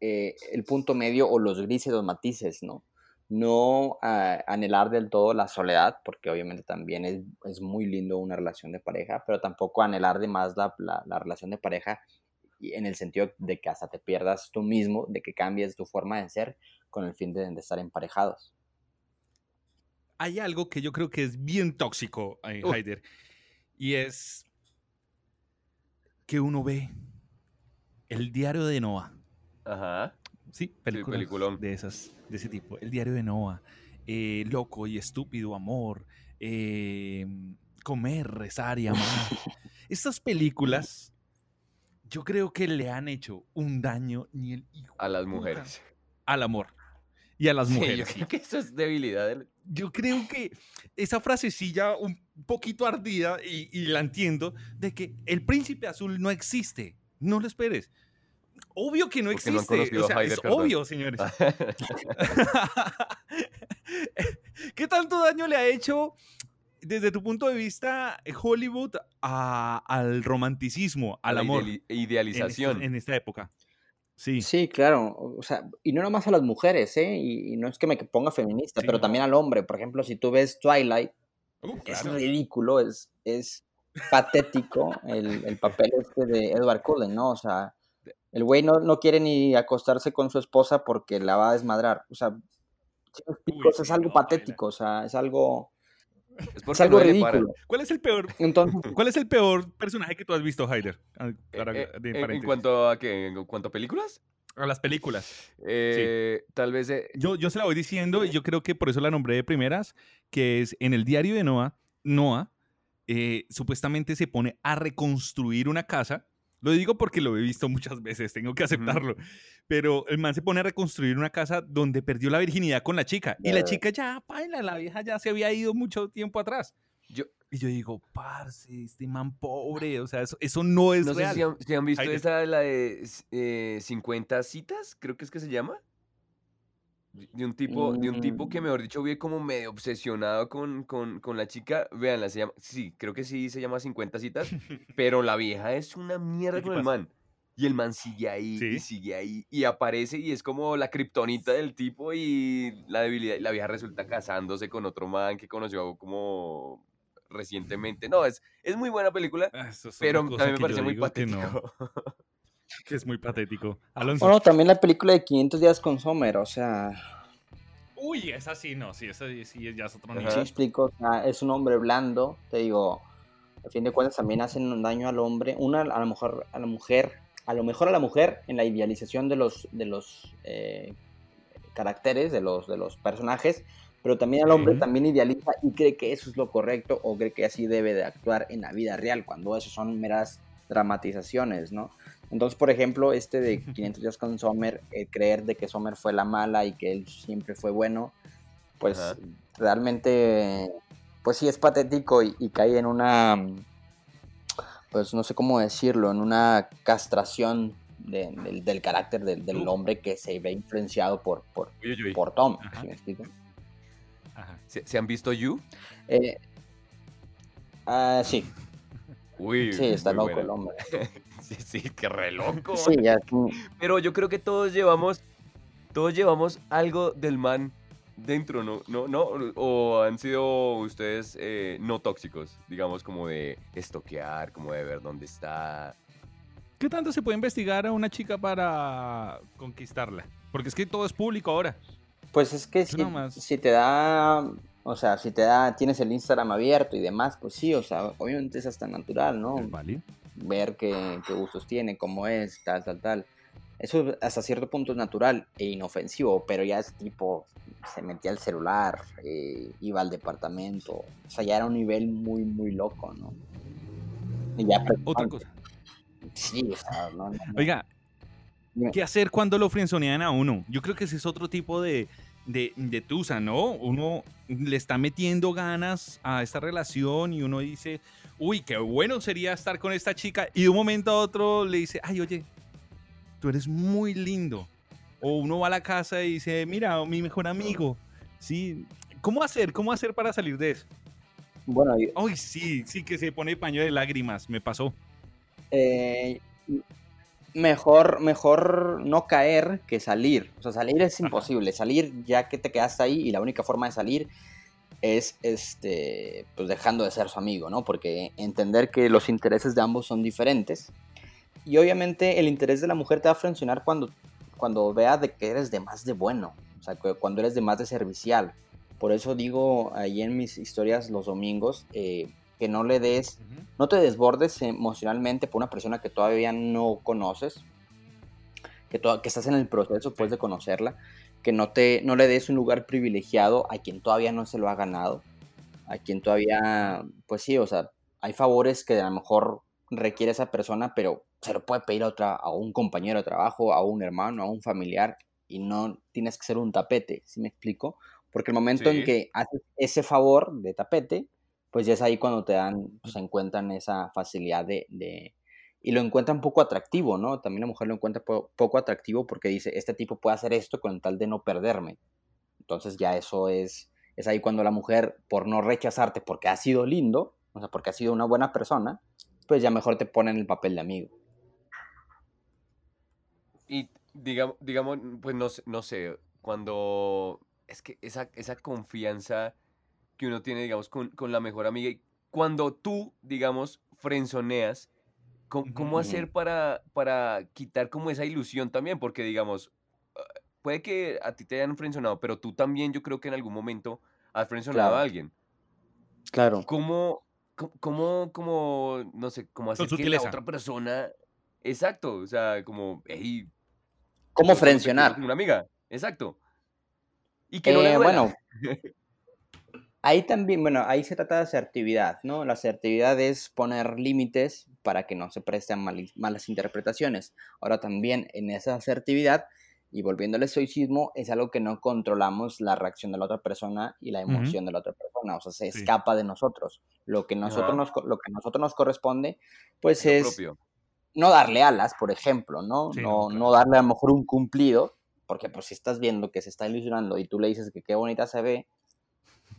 el punto medio o los grises, los matices, ¿no? No anhelar del todo la soledad, porque obviamente también es muy lindo una relación de pareja, pero tampoco anhelar de más la relación de pareja en el sentido de que hasta te pierdas tú mismo, de que cambies tu forma de ser con el fin de estar emparejados. Hay algo que yo creo que es bien tóxico, Haider, y es que uno ve El diario de Noah. Ajá. Sí, película de esas, de ese tipo. El diario de Noah, Loco y estúpido amor, Comer, rezar y amar. Estas películas, yo creo que le han hecho un daño ni el hijo a las mujeres, al amor y a las mujeres. Sí, yo creo que eso es debilidad. Yo creo que esa frasecilla un poquito ardida y la entiendo, de que el príncipe azul no existe, no lo esperes. Obvio que no existe, o sea, es obvio, señores. ¿Qué tanto daño le ha hecho, desde tu punto de vista, Hollywood al romanticismo, al amor? Idealización. En esta época. Sí, claro. O sea, y no nomás a las mujeres, ¿eh? Y no es que me ponga feminista, sí, pero también al hombre. Por ejemplo, si tú ves Twilight, es ridículo, es patético el papel de Edward Cullen, ¿no? O sea, el güey no quiere ni acostarse con su esposa porque la va a desmadrar. O sea, es algo patético, o sea, es algo, es algo ridículo. ¿Cuál es el peor personaje que tú has visto, Haider? ¿En cuanto a qué? ¿En cuanto a películas? A las películas. Sí. Tal vez... Yo se la voy diciendo, y yo creo que por eso la nombré de primeras, que es en el diario de Noah supuestamente se pone a reconstruir una casa. Lo digo porque lo he visto muchas veces, tengo que aceptarlo. Pero el man se pone a reconstruir una casa donde perdió la virginidad con la chica. Y la chica ya, paila, la vieja ya se había ido mucho tiempo atrás. Yo digo, parce, este man pobre, o sea, eso no es real. No sé si han visto esa, la de 50 citas, creo que es que se llama. De un tipo que, mejor dicho, vi como medio obsesionado con la chica. Véanla, se llama, sí, creo que sí se llama 50 citas, pero la vieja es una mierda con el man. Y el man sigue ahí, ¿sí? Y sigue ahí, y aparece, y es como la kriptonita del tipo, y la debilidad, y la vieja resulta casándose con otro man que conoció como recientemente. No, es muy buena película, pero a mí me parece muy patético. Que es muy patético. Alonso. Bueno, también la película de 500 días con Sommer, o sea... Uy, esa sí, no, sí, esa sí ya es otro nivel. Sí, explico, o sea, es un hombre blando, te digo, a fin de cuentas también hacen un daño al hombre, una a lo mejor a la mujer en la idealización de los caracteres, de los personajes, pero también al hombre también idealiza y cree que eso es lo correcto, o cree que así debe de actuar en la vida real, cuando eso son meras dramatizaciones, ¿no? Entonces, por ejemplo, de 500 días con Sommer, creer de que Sommer fue la mala y que él siempre fue bueno, pues ajá, realmente, pues sí es patético y cae en una, pues no sé cómo decirlo, en una castración del carácter del hombre que se ve influenciado por Tom. Ajá. ¿Sí me explico? Ajá. ¿Se han visto You? Sí. Uy, sí, está loco el hombre. Sí, qué re loco. Sí, ya. Pero yo creo que todos llevamos algo del man dentro, ¿no? O han sido ustedes no tóxicos, digamos, como de estoquear, como de ver dónde está. ¿Qué tanto se puede investigar a una chica para conquistarla? Porque es que todo es público ahora. Pues es que si te da... O sea, tienes el Instagram abierto y demás, pues sí, o sea, obviamente es hasta natural, ¿no? Ver qué gustos tiene, cómo es, tal. Eso hasta cierto punto es natural e inofensivo, pero ya es tipo, se metía al celular, iba al departamento, o sea, ya era un nivel muy, muy loco, ¿no? Y ya otra cosa. Sí, o sea, no. Oiga, ¿qué hacer cuando lo friendzonean a uno? Yo creo que ese es otro tipo de tusa, ¿no? Uno le está metiendo ganas a esta relación y uno dice, uy, qué bueno sería estar con esta chica, y de un momento a otro le dice, ay, oye, tú eres muy lindo. O uno va a la casa y dice, mira, mi mejor amigo, ¿sí? ¿Cómo hacer para salir de eso? Bueno, yo... Ay, sí, que se pone paño de lágrimas, me pasó. Mejor no caer que salir. O sea, salir es imposible. Ajá. Salir ya que te quedaste ahí, y la única forma de salir es pues dejando de ser su amigo, ¿no? Porque entender que los intereses de ambos son diferentes. Y obviamente el interés de la mujer te va a funcionar cuando vea de que eres de más de bueno, o sea, cuando eres de más de servicial. Por eso digo ahí en mis historias los domingos que no le des, no te desbordes emocionalmente por una persona que todavía no conoces, que estás en el proceso pues de conocerla, que no le des un lugar privilegiado a quien todavía no se lo ha ganado, a quien todavía, pues sí, o sea, hay favores que a lo mejor requiere esa persona, pero se lo puede pedir a un compañero de trabajo, a un hermano, a un familiar, y no tienes que ser un tapete, ¿sí me explico? Porque el momento en que haces ese favor de tapete, pues ya es ahí cuando te dan, pues encuentran esa facilidad y lo encuentran poco atractivo, ¿no? También la mujer lo encuentra poco atractivo porque dice, este tipo puede hacer esto con tal de no perderme. Entonces ya eso es ahí cuando la mujer, por no rechazarte porque has sido lindo, o sea, porque has sido una buena persona, pues ya mejor te ponen el papel de amigo. Y digamos, pues no sé, cuando es que esa confianza que uno tiene, digamos, con la mejor amiga, y cuando tú, digamos, frenzoneas, ¿cómo hacer para quitar como esa ilusión también? Porque, digamos, puede que a ti te hayan frenzonado, pero tú también, yo creo que en algún momento has frenzonado a alguien. Claro. ¿Cómo no sé, cómo hacer que la otra persona... Exacto, o sea, como... Hey, ¿cómo frencionar? Una amiga, exacto. Y que no le duela. Bueno, ahí también, ahí se trata de asertividad, ¿no? La asertividad es poner límites para que no se presten malas interpretaciones. Ahora también, en esa asertividad, y volviendo al estoicismo, es algo que no controlamos la reacción de la otra persona y la emoción de la otra persona, o sea, se escapa de nosotros. Lo que a nosotros nos corresponde, pues es... propio. No darle alas, por ejemplo, ¿no? Sí, no, claro. No darle a lo mejor un cumplido, porque pues si estás viendo que se está ilusionando y tú le dices que qué bonita se ve,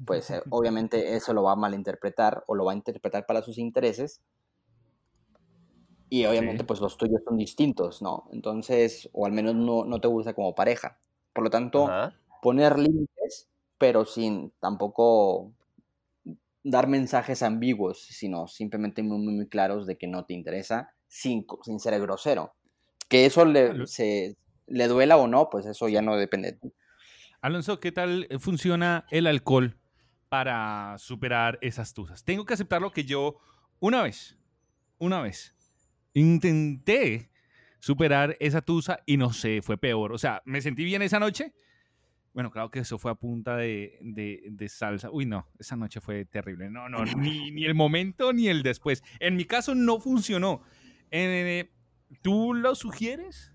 pues obviamente eso lo va a malinterpretar o lo va a interpretar para sus intereses, y obviamente pues los tuyos son distintos, ¿no? Entonces, o al menos no te gusta como pareja. Por lo tanto, poner límites, pero sin tampoco dar mensajes ambiguos, sino simplemente muy, muy, muy claros de que no te interesa, sin ser grosero. Que eso le duela o no, pues eso ya no depende de ti. Alonso, ¿qué tal funciona el alcohol para superar esas tusas? Tengo que aceptarlo que yo una vez intenté superar esa tusa y no sé, fue peor. O sea, me sentí bien esa noche. Bueno, claro que eso fue a punta de salsa. Uy, no, esa noche fue terrible. No, ni el momento ni el después. En mi caso no funcionó. ¿Tú lo sugieres?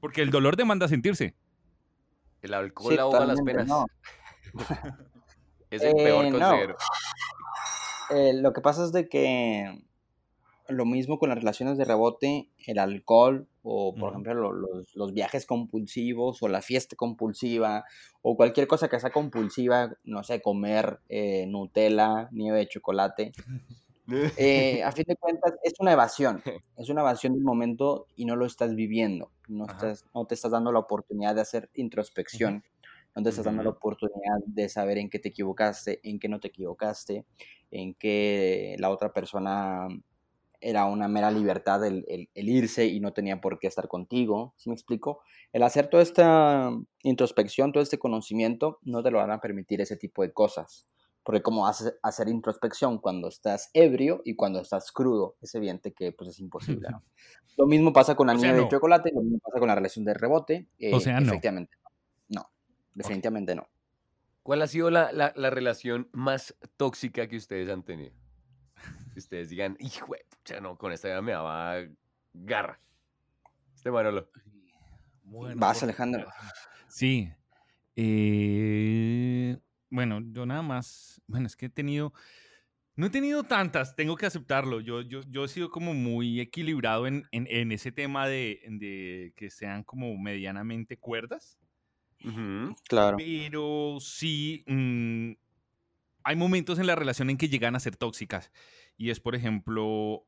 Porque el dolor demanda sentirse. El alcohol ahoga las penas. No. Es el peor consejero. No. Lo que pasa es de que lo mismo con las relaciones de rebote, el alcohol o, por ejemplo, los viajes compulsivos o la fiesta compulsiva o cualquier cosa que sea compulsiva, no sé, comer Nutella, nieve de chocolate... a fin de cuentas es una evasión del momento y no lo estás viviendo, no te estás dando la oportunidad de hacer introspección, no te estás dando la oportunidad de saber en qué te equivocaste, en qué no te equivocaste, en qué la otra persona era una mera libertad el irse y no tenía por qué estar contigo, ¿sí me explico? El hacer toda esta introspección, todo este conocimiento no te lo van a permitir ese tipo de cosas. Porque como hacer introspección cuando estás ebrio y cuando estás crudo, es evidente que pues es imposible, ¿no? Lo mismo pasa con la nieve de chocolate, lo mismo pasa con la relación del rebote. Efectivamente no. Definitivamente no. ¿Cuál ha sido la relación más tóxica que ustedes han tenido? Que ustedes digan, hijo, ya no, con esta ya me daba garra. Manolo. Bueno, vas, Alejandro. Sí. Bueno, yo nada más, bueno, es que no he tenido tantas, tengo que aceptarlo. Yo he sido como muy equilibrado en ese tema de que sean como medianamente cuerdas. Uh-huh, claro. Pero sí, hay momentos en la relación en que llegan a ser tóxicas. Y es, por ejemplo,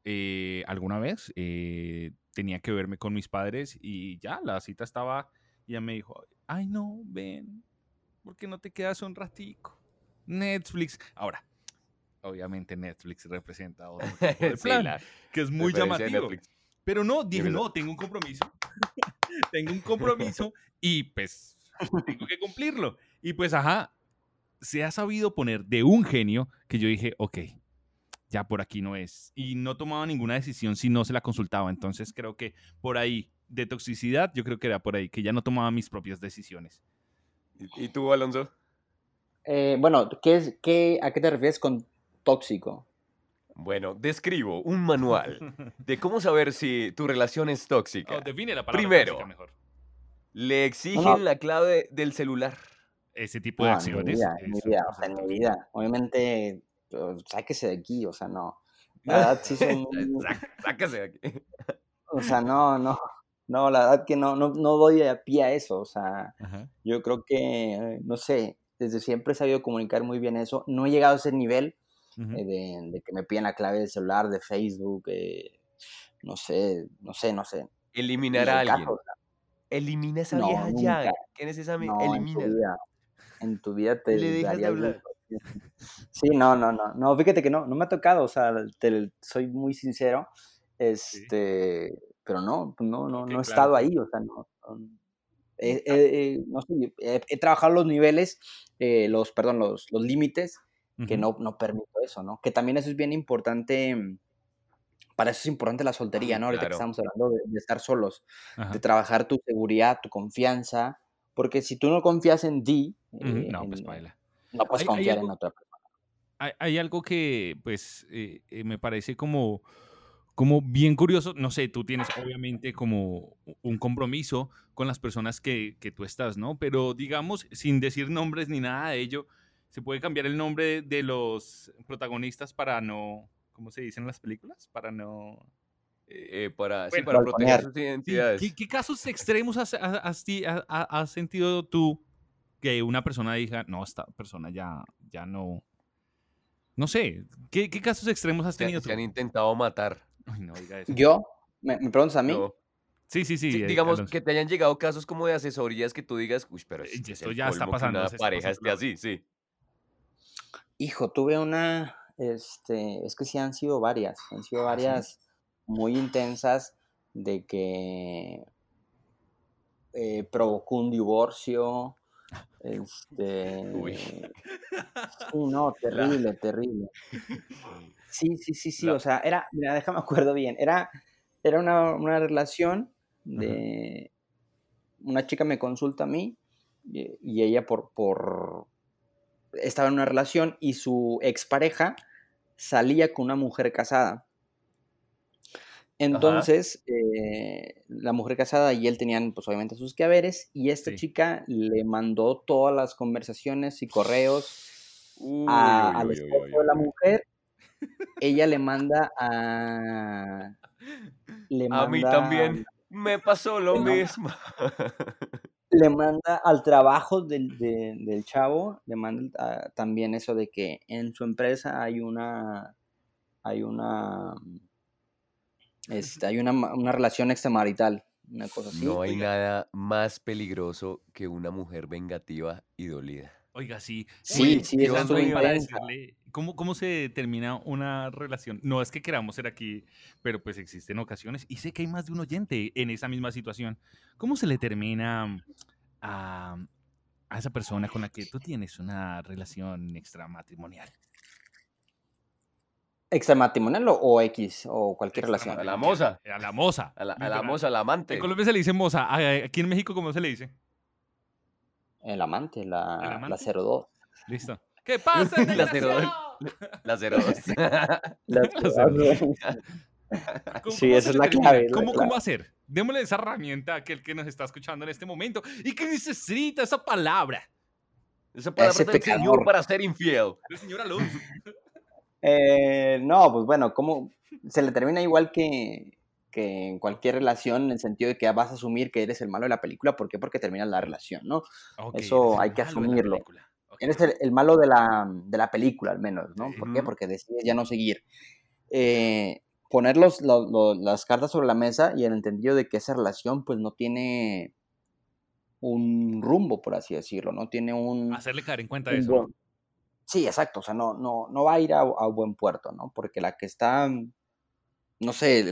alguna vez tenía que verme con mis padres y ya, la cita estaba, y ella me dijo, ay no, ven. ¿Por qué no te quedas un ratico? Netflix. Ahora, obviamente Netflix representa otro tipo de plan, sí, que es muy llamativo. Pero no, dije, no, tengo un compromiso. Tengo un compromiso y pues tengo que cumplirlo. Y pues, ajá, se ha sabido poner de un genio que yo dije, ok, ya por aquí no es. Y no tomaba ninguna decisión si no se la consultaba. Entonces creo que por ahí, de toxicidad, yo creo que era por ahí, que ya no tomaba mis propias decisiones. ¿Y tú, Alonso? Bueno, ¿a qué te refieres con tóxico? Bueno, describo un manual de cómo saber si tu relación es tóxica. Define la palabra tóxica mejor. Le exigen la clave del celular. Ese tipo de acciones. En mi vida. Obviamente, sáquese de aquí, o sea, no. La verdad sí son... Sáquese de aquí. O sea, no. No, la verdad que no doy a pie a eso, o sea, ajá. Yo creo que, no sé, desde siempre he sabido comunicar muy bien eso, no he llegado a ese nivel de que me piden la clave del celular, de Facebook, no sé. Eliminar a alguien. Caso, o sea, elimina esa vieja ya. ¿Quién es esa vieja? Elimina. En tu vida te le dejas de hablar. Sí, no, fíjate que no me ha tocado, o sea, soy muy sincero, ¿sí? Pero no he estado ahí, o sea, no sé, he trabajado los niveles, los límites, que no permito eso, ¿no? Que también eso es bien importante, para eso es importante la soltería, ¿no? Ahorita que estamos hablando de estar solos, ajá, de trabajar tu seguridad, tu confianza, porque si tú no confías en ti, no puedes confiar en otra persona. Hay algo que, pues, me parece como bien curioso, no sé, tú tienes obviamente como un compromiso con las personas que tú estás, ¿no? Pero digamos, sin decir nombres ni nada de ello, ¿se puede cambiar el nombre de los protagonistas para no, ¿cómo se dicen las películas? Para no... para proteger sus identidades. ¿Qué casos extremos has sentido tú que una persona diga, no, esta persona ya no... No sé, ¿qué casos extremos has tenido tú? Se han intentado matar. Ay, no, diga eso. ¿Yo? ¿Me preguntas a mí? No. Sí, digamos que te hayan llegado casos como de asesorías que tú digas, uy, pero esto ya está pasando. Una pareja esté así, sí. Hijo, tuve una, es que sí han sido varias sí, muy intensas de que provocó un divorcio. Uy. No, terrible. Sí, no. O sea, era, mira, déjame acuerdo bien, era una relación de una chica me consulta a mí y ella por estaba en una relación y su expareja salía con una mujer casada. Entonces, la mujer casada y él tenían, pues, obviamente sus quehaceres, y esta chica le mandó todas las conversaciones y correos al esposo de la mujer. Ella le manda a mí también me pasó lo mismo. Le manda al trabajo del chavo, le manda también eso de que en su empresa hay una relación extramarital, una cosa así. No hay nada más peligroso que una mujer vengativa y dolida. Oiga, sí. Sí, eso es muy decirle, ¿cómo se determina una relación? No es que queramos ser aquí, pero pues existen ocasiones, y sé que hay más de un oyente en esa misma situación. ¿Cómo se le determina a a esa persona con la que tú tienes una relación extramatrimonial. ¿Extramatrimonial o X o cualquier relación? A la moza. A la moza. A la moza, al amante. En Colombia se le dice moza. Aquí en México, ¿cómo se le dice? El amante, la 02. Listo. ¿Qué pasa? La 02. La 02. Sí, esa es la clave. ¿Cómo hacer? Démosle esa herramienta a aquel que nos está escuchando en este momento y que necesita esa palabra. Esa palabra del Señor para ser infiel. El señor Alonso. No, pues bueno, ¿cómo? Se le termina igual que en cualquier relación, en el sentido de que vas a asumir que eres el malo de la película. ¿Por qué? Porque terminas la relación, ¿no? Okay, eso hay que asumirlo. Okay. Eres el malo de la película, al menos, ¿no? ¿Por qué? Porque decides ya no seguir. Poner las cartas sobre la mesa y el entendido de que esa relación pues no tiene un rumbo, por así decirlo, no tiene un... Hacerle caer en cuenta de eso. Buen... Sí, exacto, o sea, no va a ir a buen puerto, ¿no? Porque la que está... No sé,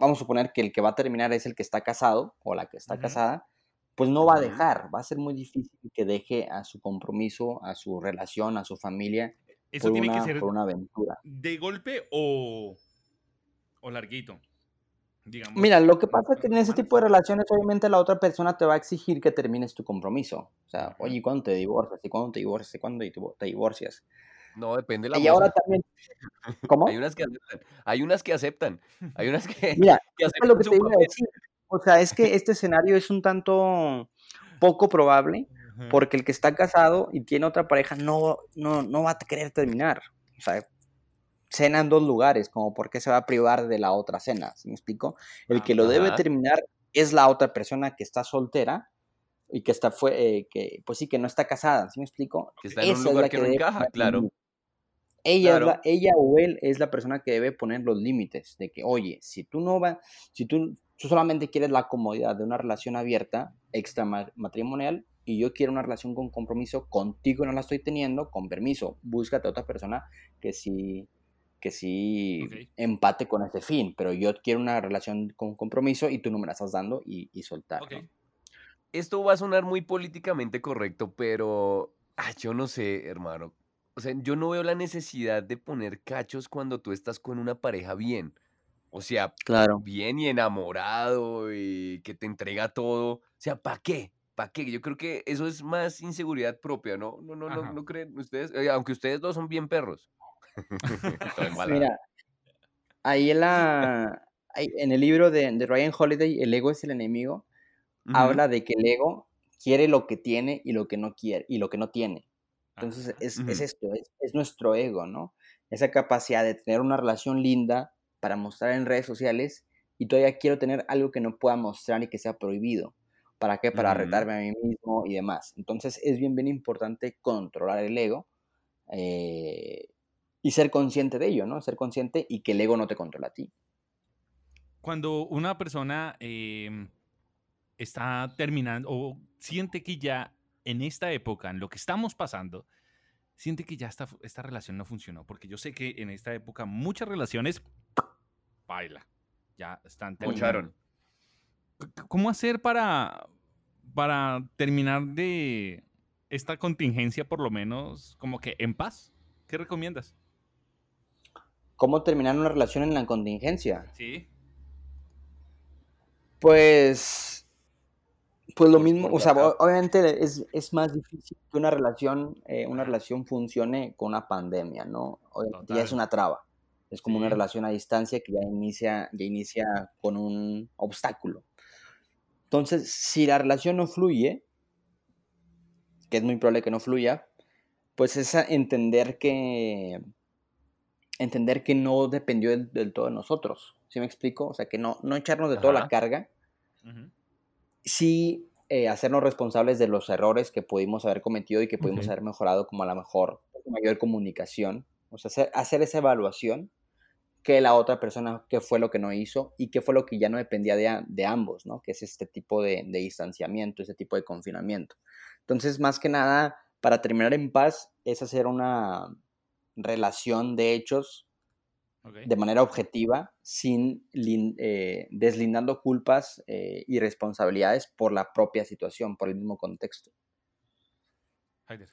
vamos a suponer que el que va a terminar es el que está casado o la que está casada, pues no va a dejar, va a ser muy difícil que deje a su compromiso, a su relación, a su familia. Eso tiene que ser por una aventura. ¿De golpe o larguito? Digamos. Mira, lo que pasa es que en ese tipo de relaciones obviamente la otra persona te va a exigir que termines tu compromiso. O sea, oye, ¿cuándo te divorcias? ¿Y cuándo te divorcias? ¿Y cuándo te divorcias? No, depende de la... Y ahora también... ¿Cómo? Hay unas que aceptan. Mira, que aceptan lo que te iba a decir. O sea, es que este escenario es un tanto poco probable, porque el que está casado y tiene otra pareja no va a querer terminar. O sea, cena en dos lugares, como por qué se va a privar de la otra cena, ¿sí me explico? El que lo debe terminar es la otra persona que está soltera y que está que no está casada, ¿sí me explico? Que está en un lugar que no encaja, claro. Ella o él es la persona que debe poner los límites de que, oye, si tú solamente quieres la comodidad de una relación abierta, extramatrimonial, y yo quiero una relación con compromiso, contigo no la estoy teniendo, con permiso, búscate a otra persona que sí empate con ese fin, pero yo quiero una relación con compromiso y tú no me la estás dando y soltar. Okay. ¿No? Esto va a sonar muy políticamente correcto, pero yo no sé, hermano. O sea, yo no veo la necesidad de poner cachos cuando tú estás con una pareja bien. O sea, claro, bien y enamorado y que te entrega todo. O sea, ¿para qué? ¿Para qué? Yo creo que eso es más inseguridad propia, ¿no? No creen ustedes, aunque ustedes dos son bien perros. Mira, en el libro de Ryan Holiday, El ego es el enemigo, habla de que el ego quiere lo que tiene y lo que no quiere y lo que no tiene. Entonces es esto, es nuestro ego, ¿no? Esa capacidad de tener una relación linda para mostrar en redes sociales y todavía quiero tener algo que no pueda mostrar y que sea prohibido. ¿Para qué? Para retarme a mí mismo y demás. Entonces es bien importante controlar el ego y ser consciente de ello, ¿no? Ser consciente y que el ego no te controla a ti. Cuando una persona está terminando o siente que ya en esta época, en lo que estamos pasando, siente que ya esta relación no funcionó, porque yo sé que en esta época muchas relaciones baila, ya están terminando. ¿Cómo hacer para terminar de esta contingencia, por lo menos, como que en paz? ¿Qué recomiendas? ¿Cómo terminar una relación en la contingencia? Sí. Pues lo mismo, o sea, obviamente es más difícil que una relación funcione con una pandemia, ¿no? Obviamente ya es una traba. Es como una relación a distancia que ya inicia con un obstáculo. Entonces, si la relación no fluye, que es muy probable que no fluya, pues es entender que no dependió del todo de nosotros. ¿Sí me explico? O sea, que no echarnos de toda la carga, sí hacernos responsables de los errores que pudimos haber cometido y que pudimos haber mejorado, como a lo mejor mayor comunicación. O sea, hacer esa evaluación, que la otra persona, qué fue lo que no hizo y qué fue lo que ya no dependía de ambos, ¿no? Que es este tipo de distanciamiento, este tipo de confinamiento. Entonces, más que nada, para terminar en paz, es hacer una relación de hechos de manera objetiva, sin deslindando culpas y responsabilidades por la propia situación, por el mismo contexto. Haider.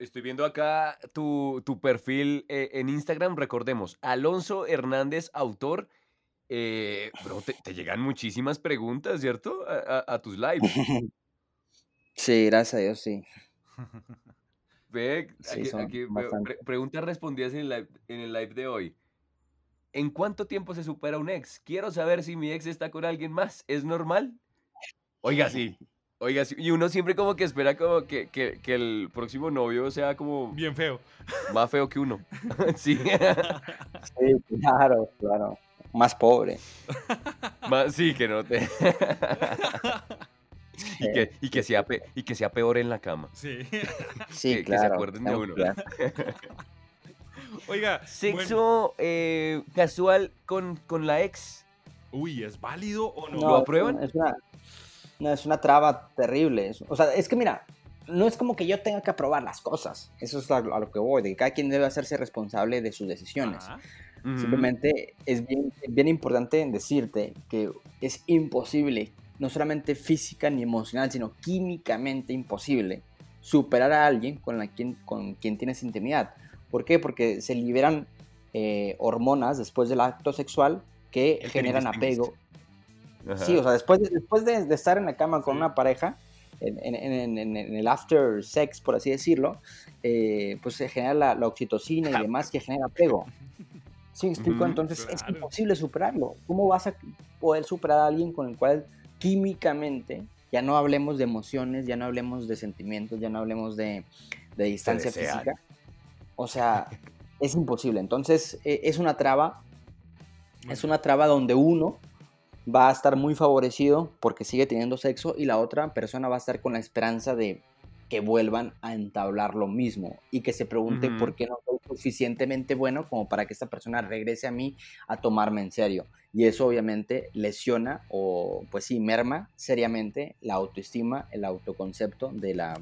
Estoy viendo acá tu perfil en Instagram, recordemos, Alonso Hernández, autor. Bro, te llegan muchísimas preguntas, ¿cierto? A tus lives. Sí, gracias a Dios, sí. Ve, aquí preguntas respondidas en el live de hoy. ¿En cuánto tiempo se supera un ex? Quiero saber si mi ex está con alguien más. ¿Es normal? Oiga, sí. Oiga, y uno siempre como que espera como que el próximo novio sea como... bien feo. Más feo que uno. Sí. Sí, claro, claro. Más pobre. Sí, que no te... Y que sea peor en la cama. Sí, sí, claro. Que se acuerden de uno. Claro. Oiga, sexo casual con la ex. Uy, ¿es válido o no? ¿Lo aprueban? Es una traba terrible. O sea, es que mira, no es como que yo tenga que aprobar las cosas. Eso es a lo que voy, de que cada quien debe hacerse responsable de sus decisiones. Uh-huh. Simplemente es bien importante decirte que es imposible, no solamente física ni emocional, sino químicamente imposible, superar a alguien con quien tienes intimidad. ¿Por qué? Porque se liberan hormonas después del acto sexual que generan apego. Ajá. Sí, o sea, después de estar en la cama con una pareja, en el after sex, por así decirlo, pues se genera la oxitocina y demás que genera apego. ¿Sí me explico? Entonces claro. Es imposible superarlo. ¿Cómo vas a poder superar a alguien con el cual químicamente, ya no hablemos de emociones, ya no hablemos de sentimientos, ya no hablemos de distancia física? O sea, es imposible. Entonces, es una traba. Es una traba donde uno va a estar muy favorecido porque sigue teniendo sexo y la otra persona va a estar con la esperanza de que vuelvan a entablar lo mismo y que se pregunte por qué no soy suficientemente bueno como para que esta persona regrese a mí a tomarme en serio. Y eso obviamente lesiona o, pues sí, merma seriamente la autoestima, el autoconcepto de la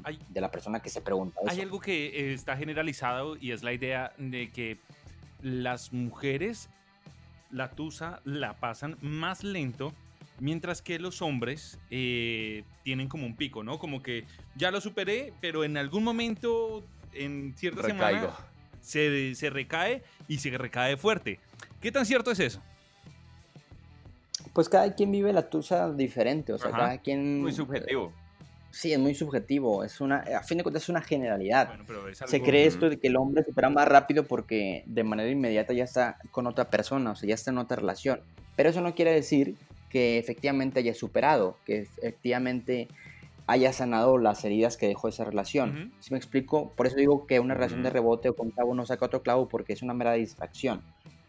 persona que se pregunta eso. Hay algo que está generalizado y es la idea de que las mujeres la tusa la pasan más lento, mientras que los hombres tienen como un pico, ¿no? Como que ya lo superé, pero en algún momento, en cierta semana, se recae y se recae fuerte. ¿Qué tan cierto es eso? Pues cada quien vive la tusa diferente, o sea, ajá, cada quien... muy subjetivo. Sí, es muy subjetivo, a fin de cuentas es una generalidad. Bueno, pero es algo... Se cree esto de que el hombre supera más rápido porque de manera inmediata ya está con otra persona, o sea, ya está en otra relación. Pero eso no quiere decir que efectivamente haya superado, que efectivamente haya sanado las heridas que dejó esa relación. Uh-huh. ¿Sí me explico? Por eso digo que una relación de rebote o con clavo no saca otro clavo, porque es una mera distracción.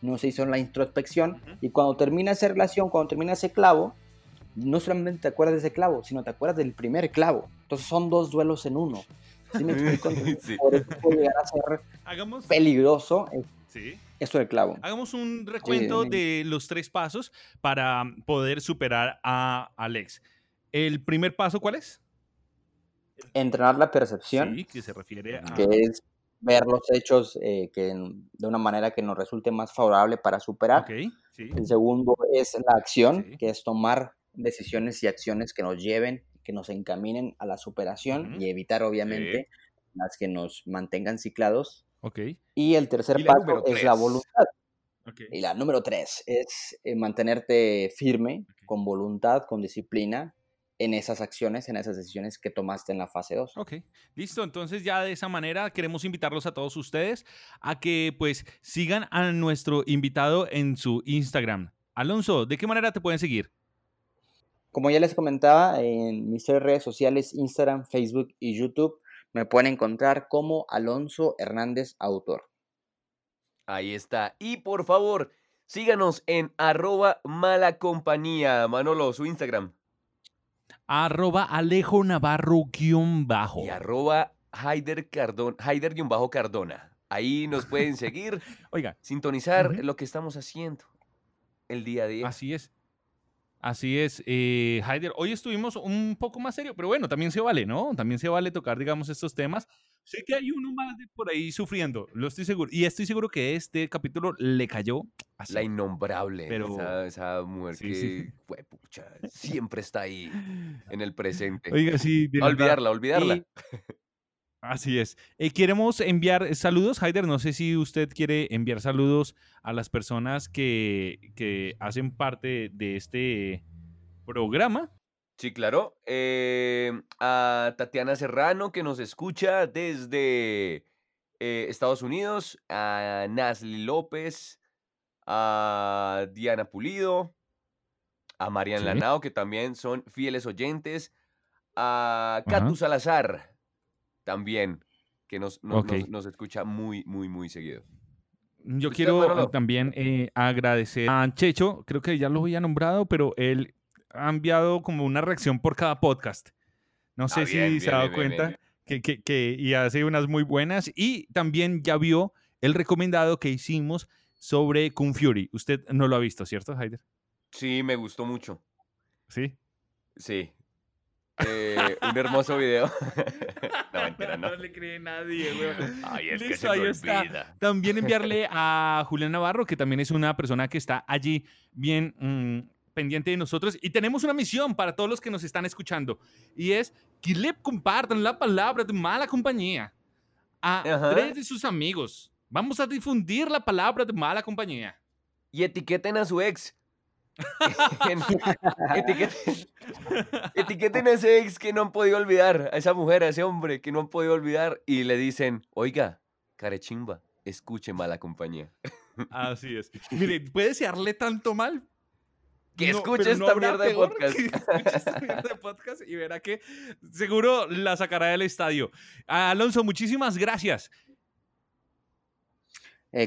No se hizo la introspección y cuando termina esa relación, cuando termina ese clavo, no solamente te acuerdas de ese clavo, sino te acuerdas del primer clavo. Entonces son dos duelos en uno. ¿Sí me explico? Sí. Por eso puede llegar a ser peligroso esto del clavo. Hagamos un recuento de los 3 pasos para poder superar a Alex. ¿El primer paso cuál es? Entrenar la percepción. Sí, que se refiere a... que es ver los hechos de una manera que nos resulte más favorable para superar. Okay, sí. El segundo es la acción, que es tomar decisiones y acciones que nos lleven, que nos encaminen a la superación y evitar obviamente las que nos mantengan ciclados. Okay. Y el tercer paso es la voluntad. Okay. Y la número 3 es mantenerte firme, con voluntad, con disciplina en esas acciones, en esas decisiones que tomaste en la fase 2. Ok, listo. Entonces ya de esa manera queremos invitarlos a todos ustedes a que pues sigan a nuestro invitado en su Instagram. Alonso, ¿de qué manera te pueden seguir? Como ya les comentaba, en mis 3 redes sociales, Instagram, Facebook y YouTube, me pueden encontrar como Alonso Hernández Autor. Ahí está. Y por favor, síganos en @malacompañía. Manolo, su Instagram. @AlejoNavarro_. Y @Haider_Cardona. Ahí nos pueden seguir. Oiga, sintonizar lo que estamos haciendo el día a día. Así es. Así es, Haider, hoy estuvimos un poco más serio, pero bueno, también se vale, ¿no? También se vale tocar, digamos, estos temas. Sé que hay uno más de por ahí sufriendo, lo estoy seguro. Y estoy seguro que este capítulo le cayó así. La innombrable, pero... esa mujer que pucha, siempre está ahí en el presente. Oiga, sí. Olvidarla. Y... Así es. Queremos enviar saludos, Haider. No sé si usted quiere enviar saludos a las personas que hacen parte de este programa. Sí, claro. A Tatiana Serrano, que nos escucha desde Estados Unidos. A Nasli López. A Diana Pulido. A Marian Lanao, que también son fieles oyentes. A Katu Salazar. También, que nos escucha muy seguido. Yo quiero también agradecer a Checho, creo que ya lo había nombrado, pero él ha enviado como una reacción por cada podcast. No sé si se ha dado cuenta que y hace unas muy buenas. Y también ya vio el recomendado que hicimos sobre Kung Fury. Usted no lo ha visto, ¿cierto, Haider? Sí, me gustó mucho. ¿Sí? Sí. Un hermoso video. No, mentira, no le cree nadie, güey. Ay, es listo, que se me olvida. También enviarle a Julián Navarro, que también es una persona que está allí bien pendiente de nosotros. Y tenemos una misión para todos los que nos están escuchando, y es que le compartan la palabra de mala compañía a tres de sus amigos. Vamos a difundir la palabra de mala compañía. Y etiqueten a su ex. Etiqueten a ese ex que no han podido olvidar, a esa mujer, a ese hombre que no han podido olvidar, y le dicen: oiga, carechimba, escuche mala compañía. Así es. Mire, puede desearle tanto mal que escuche esta mierda de podcast. Y verá que seguro la sacará del estadio. Alonso, muchísimas gracias.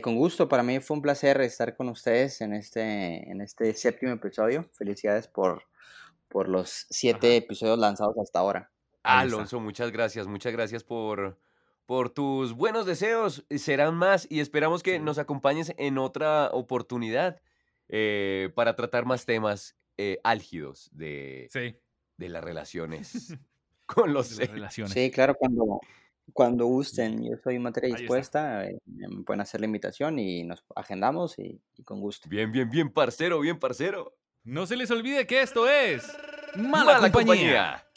Con gusto, para mí fue un placer estar con ustedes en este séptimo episodio. Felicidades por los 7 episodios lanzados hasta ahora. Alonso, muchas gracias por tus buenos deseos. Serán más y esperamos que nos acompañes en otra oportunidad para tratar más temas álgidos de las relaciones con los relaciones. Sí, claro, cuando gusten, yo soy materia dispuesta, me pueden hacer la invitación y nos agendamos y con gusto. Bien, parcero. No se les olvide que esto es Mala Compañía.